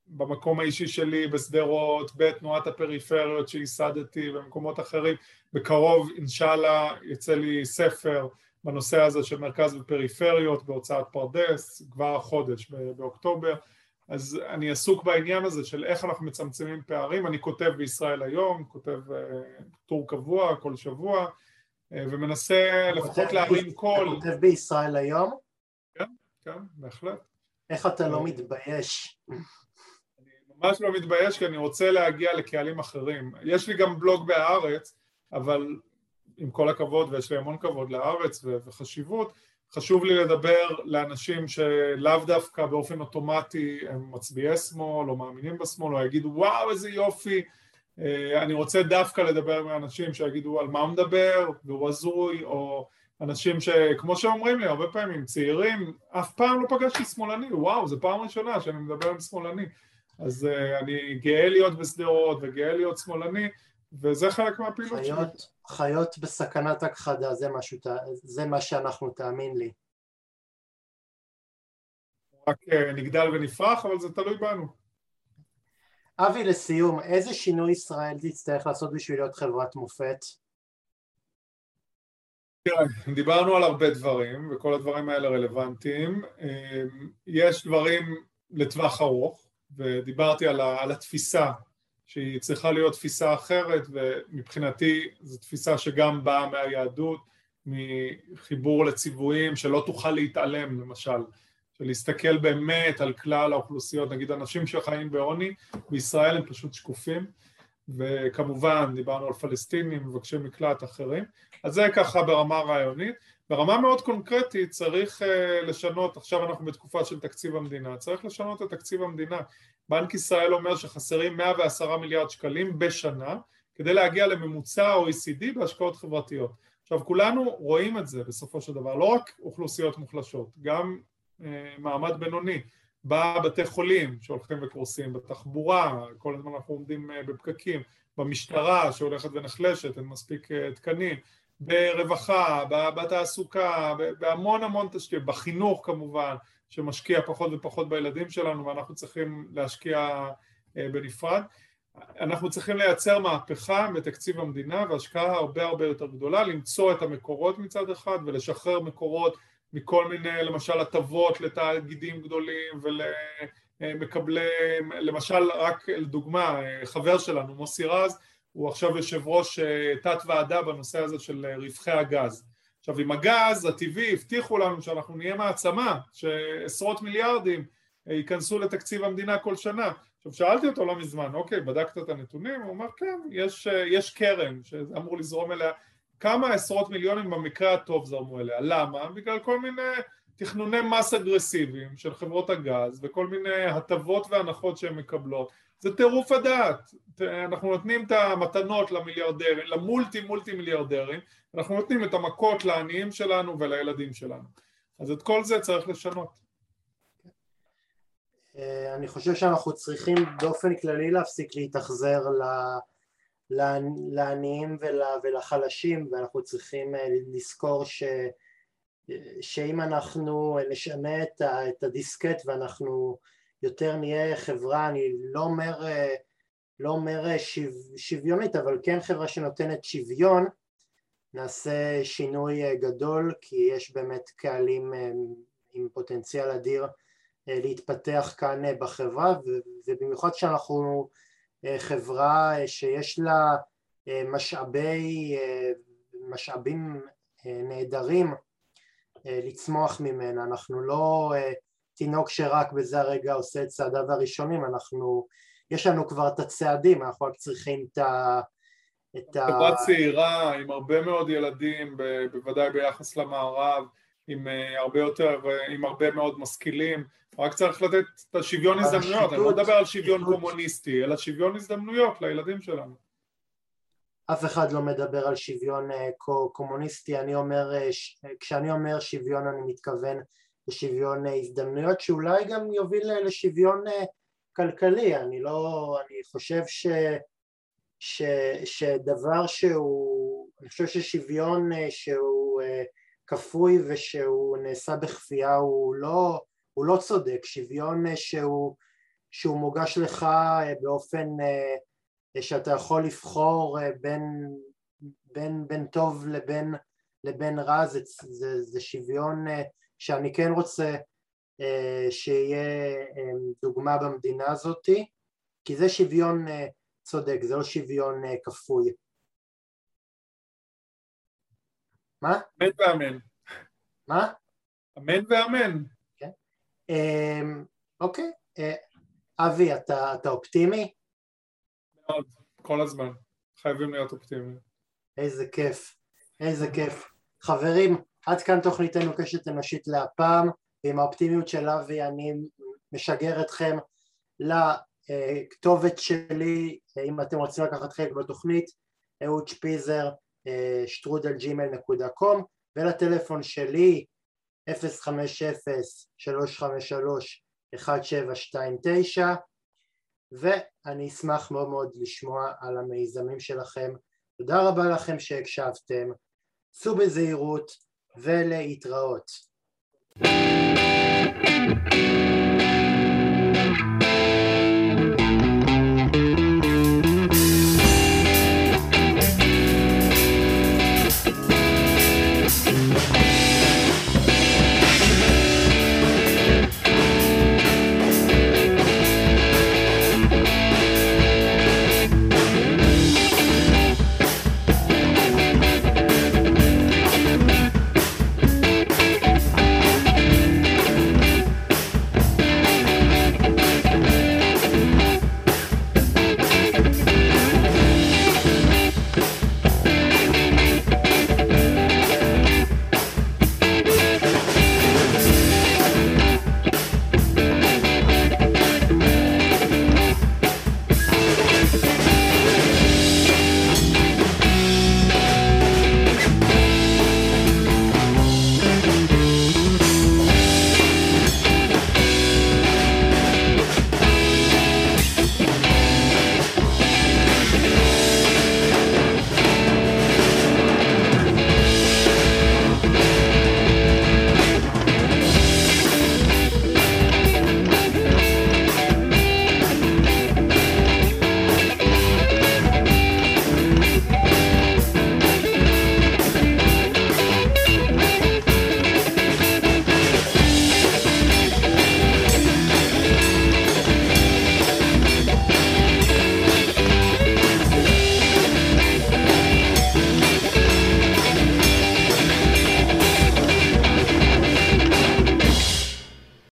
במקום האישי שלי, בסדרות, בתנועת הפריפריות שיסדתי, במקומות אחרים. בקרוב, אינשאללה, יצא לי ספר בנושא הזה של מרכז ופריפריות, בהוצאת פרדס, כבר החודש, באוקטובר. אז אני עסוק בעניין הזה של איך אנחנו מצמצמים פערים. אני כותב בישראל היום, כותב טור קבוע כל שבוע, ומנסה לפחות להרים קול. אתה כותב בישראל היום? כן, כן, בהחלט. איך אתה לא מתבייש? אני ממש לא מתבייש, כי אני רוצה להגיע לקהלים אחרים. יש לי גם בלוג בהארץ, אבל עם כל הכבוד, ויש לי המון כבוד להארץ וחשיבות, חשוב לי לדבר לאנשים שלאו דווקא באופן אוטומטי הם מצביעי שמאל, או מאמינים בשמאל, או יגידו וואו איזה יופי. אני רוצה דווקא לדבר עם האנשים שיגידו על מה הוא מדבר, והוא עזוי, או אנשים שכמו שאומרים לי הרבה פעמים, צעירים, אף פעם לא פגשתי שמאלני, וואו, זו פעם ראשונה שאני מדבר עם שמאלני, אז uh, אני גאה להיות בסדרות וגאה להיות שמאלני, וזה חלק מהפעילות שלי. חיות בסכנת הכחדה, זה, משהו, זה מה שאנחנו, תאמין לי. רק uh, נגדל ונפרח, אבל זה תלוי בנו. אבי, לסיום, איזה שינוי ישראל תצטרך לעשות בשביל להיות חברת מופת? דיברנו על הרבה דברים, וכל הדברים האלה רלוונטיים. יש דברים לטווח ארוך, ודיברתי על, ה, על התפיסה, שהיא צריכה להיות תפיסה אחרת, ומבחינתי זו תפיסה שגם באה מהיהדות, מחיבור לציוויים שלא תוכל להתעלם, למשל, שלהסתכל באמת על כלל האוכלוסיות, נגיד אנשים שחיים בעוני, בישראל הם פשוט שקופים, וכמובן דיברנו על פלסטינים, מבקשי מקלט אחרים, אז זה ככה ברמה רעיונית. ברמה מאוד קונקרטית צריך לשנות, עכשיו אנחנו בתקופה של תקציב המדינה, צריך לשנות את תקציב המדינה. בנק ישראל אומר שחסרים מאה ועשרה מיליארד שקלים בשנה, כדי להגיע לממוצע או אי סי די בהשקעות חברתיות. עכשיו כולנו רואים את זה בסופו של דבר, לא רק אוכלוסיות מוחלשות, גם אה, מעמד בינוני, בבתי חולים שהולכים וקורסים, בתחבורה, כל הזמן אנחנו עומדים בפקקים, במשטרה שהולכת ונחלשת, אין מספיק תקנים, ברווחה, בתעסוקה, בהמון המון תשקיע, בחינוך כמובן, שמשקיע פחות ופחות בילדים שלנו, ואנחנו צריכים להשקיע בנפרד. אנחנו צריכים לייצר מהפכה בתקציב המדינה, והשקעה הרבה הרבה יותר גדולה, למצוא את המקורות מצד אחד, ולשחרר מקורות מכל מיני, למשל, הטבות לתאגידים גדולים ולמקבלי, למשל, רק לדוגמה, חבר שלנו, מוסי רז, הוא עכשיו יושב ראש תת ועדה בנושא הזה של רווחי הגז. עכשיו, עם הגז הטבעי הבטיחו לנו שאנחנו נהיה מעצמה, שעשרות מיליארדים ייכנסו לתקציב המדינה כל שנה. עכשיו, שאלתי אותו לא מזמן, אוקיי, בדקת את הנתונים? הוא אומר, כן, יש, יש קרן שאמור לזרום אליה, כמה עשרות מיליונים במקרה הטוב זרמו אליה. למה? בגלל כל מיני תכנוני מס אגרסיביים של חברות הגז, וכל מיני הטבות והנחות שהן מקבלות. זה טירוף הדעת. אנחנו נותנים את המתנות למיליארדרים, למולטי מולטי מיליארדרים, אנחנו נותנים את המכות לעניים שלנו ולילדים שלנו. אז את כל זה צריך לשנות. אני חושב שאנחנו צריכים באופן כללי להפסיק להתאכזר ל... לעניים ולחלשים, ואנחנו צריכים לזכור ש, שאם אנחנו נשנה את הדיסקט ואנחנו יותר נהיה חברה, אני לא אומר, לא אומר שו, שוויונית, אבל כן חברה שנותנת שוויון, נעשה שינוי גדול, כי יש באמת קהלים עם פוטנציאל אדיר להתפתח כאן בחברה, ובמיוחד שאנחנו חברה שיש לה משאבי, משאבים נהדרים לצמוח ממנה. אנחנו לא תינוק שרק בזה הרגע עושה את צעדיו הראשונים, אנחנו, יש לנו כבר את הצעדים, אנחנו רק צריכים את ה... חברה צעירה עם הרבה מאוד ילדים, בוודאי ביחס למערב, עם הרבה יותר, עם הרבה מאוד משכילים, רק צריך לתת את השוויון הזדמנויות, אני לא מדבר על שוויון קומוניסטי, אלא שוויון הזדמנויות לילדים שלנו. אף אחד לא מדבר על שוויון קומוניסטי, אני אומר, כשאני אומר שוויון אני מתכוון לשוויון הזדמנויות, שאולי גם יוביל לשוויון כלכלי, אני לא, אני חושב ש, ש, שדבר שהוא, אני חושב ששוויון שהוא כפוי ושהוא נעשה בכפייה הוא לא, הוא לא צודק, שוויון שהוא, שהוא מוגש לך באופן שאתה יכול לבחור בין, בין, בין טוב לבין, לבין רע, זה, זה, זה שוויון שאני כן רוצה שיהיה דוגמה במדינה הזאת, כי זה שוויון צודק, זה לא שוויון כפוי. מה? אמן ואמן. מה? אמן ואמן. אוקיי. אבי, אתה אופטימי? מאוד, כל הזמן. חייבים להיות אופטימיים. איזה כיף, איזה כיף. חברים, עד כאן תוכניתנו קשת אנושית להפעם, ועם האופטימיות של אבי אני משגר אתכם לכתובת שלי, אם אתם רוצים לקחת חלק בתוכנית, אהוד שפיזר שטרודל ג'ימייל נקודה קום ולטלפון שלי אפס חמש אפס שלוש חמש שלוש אחת שבע שתיים תשע, ואני אשמח מאוד מאוד לשמוע על המיזמים שלכם. תודה רבה לכם שהקשבתם, סעו בזהירות ולהתראות.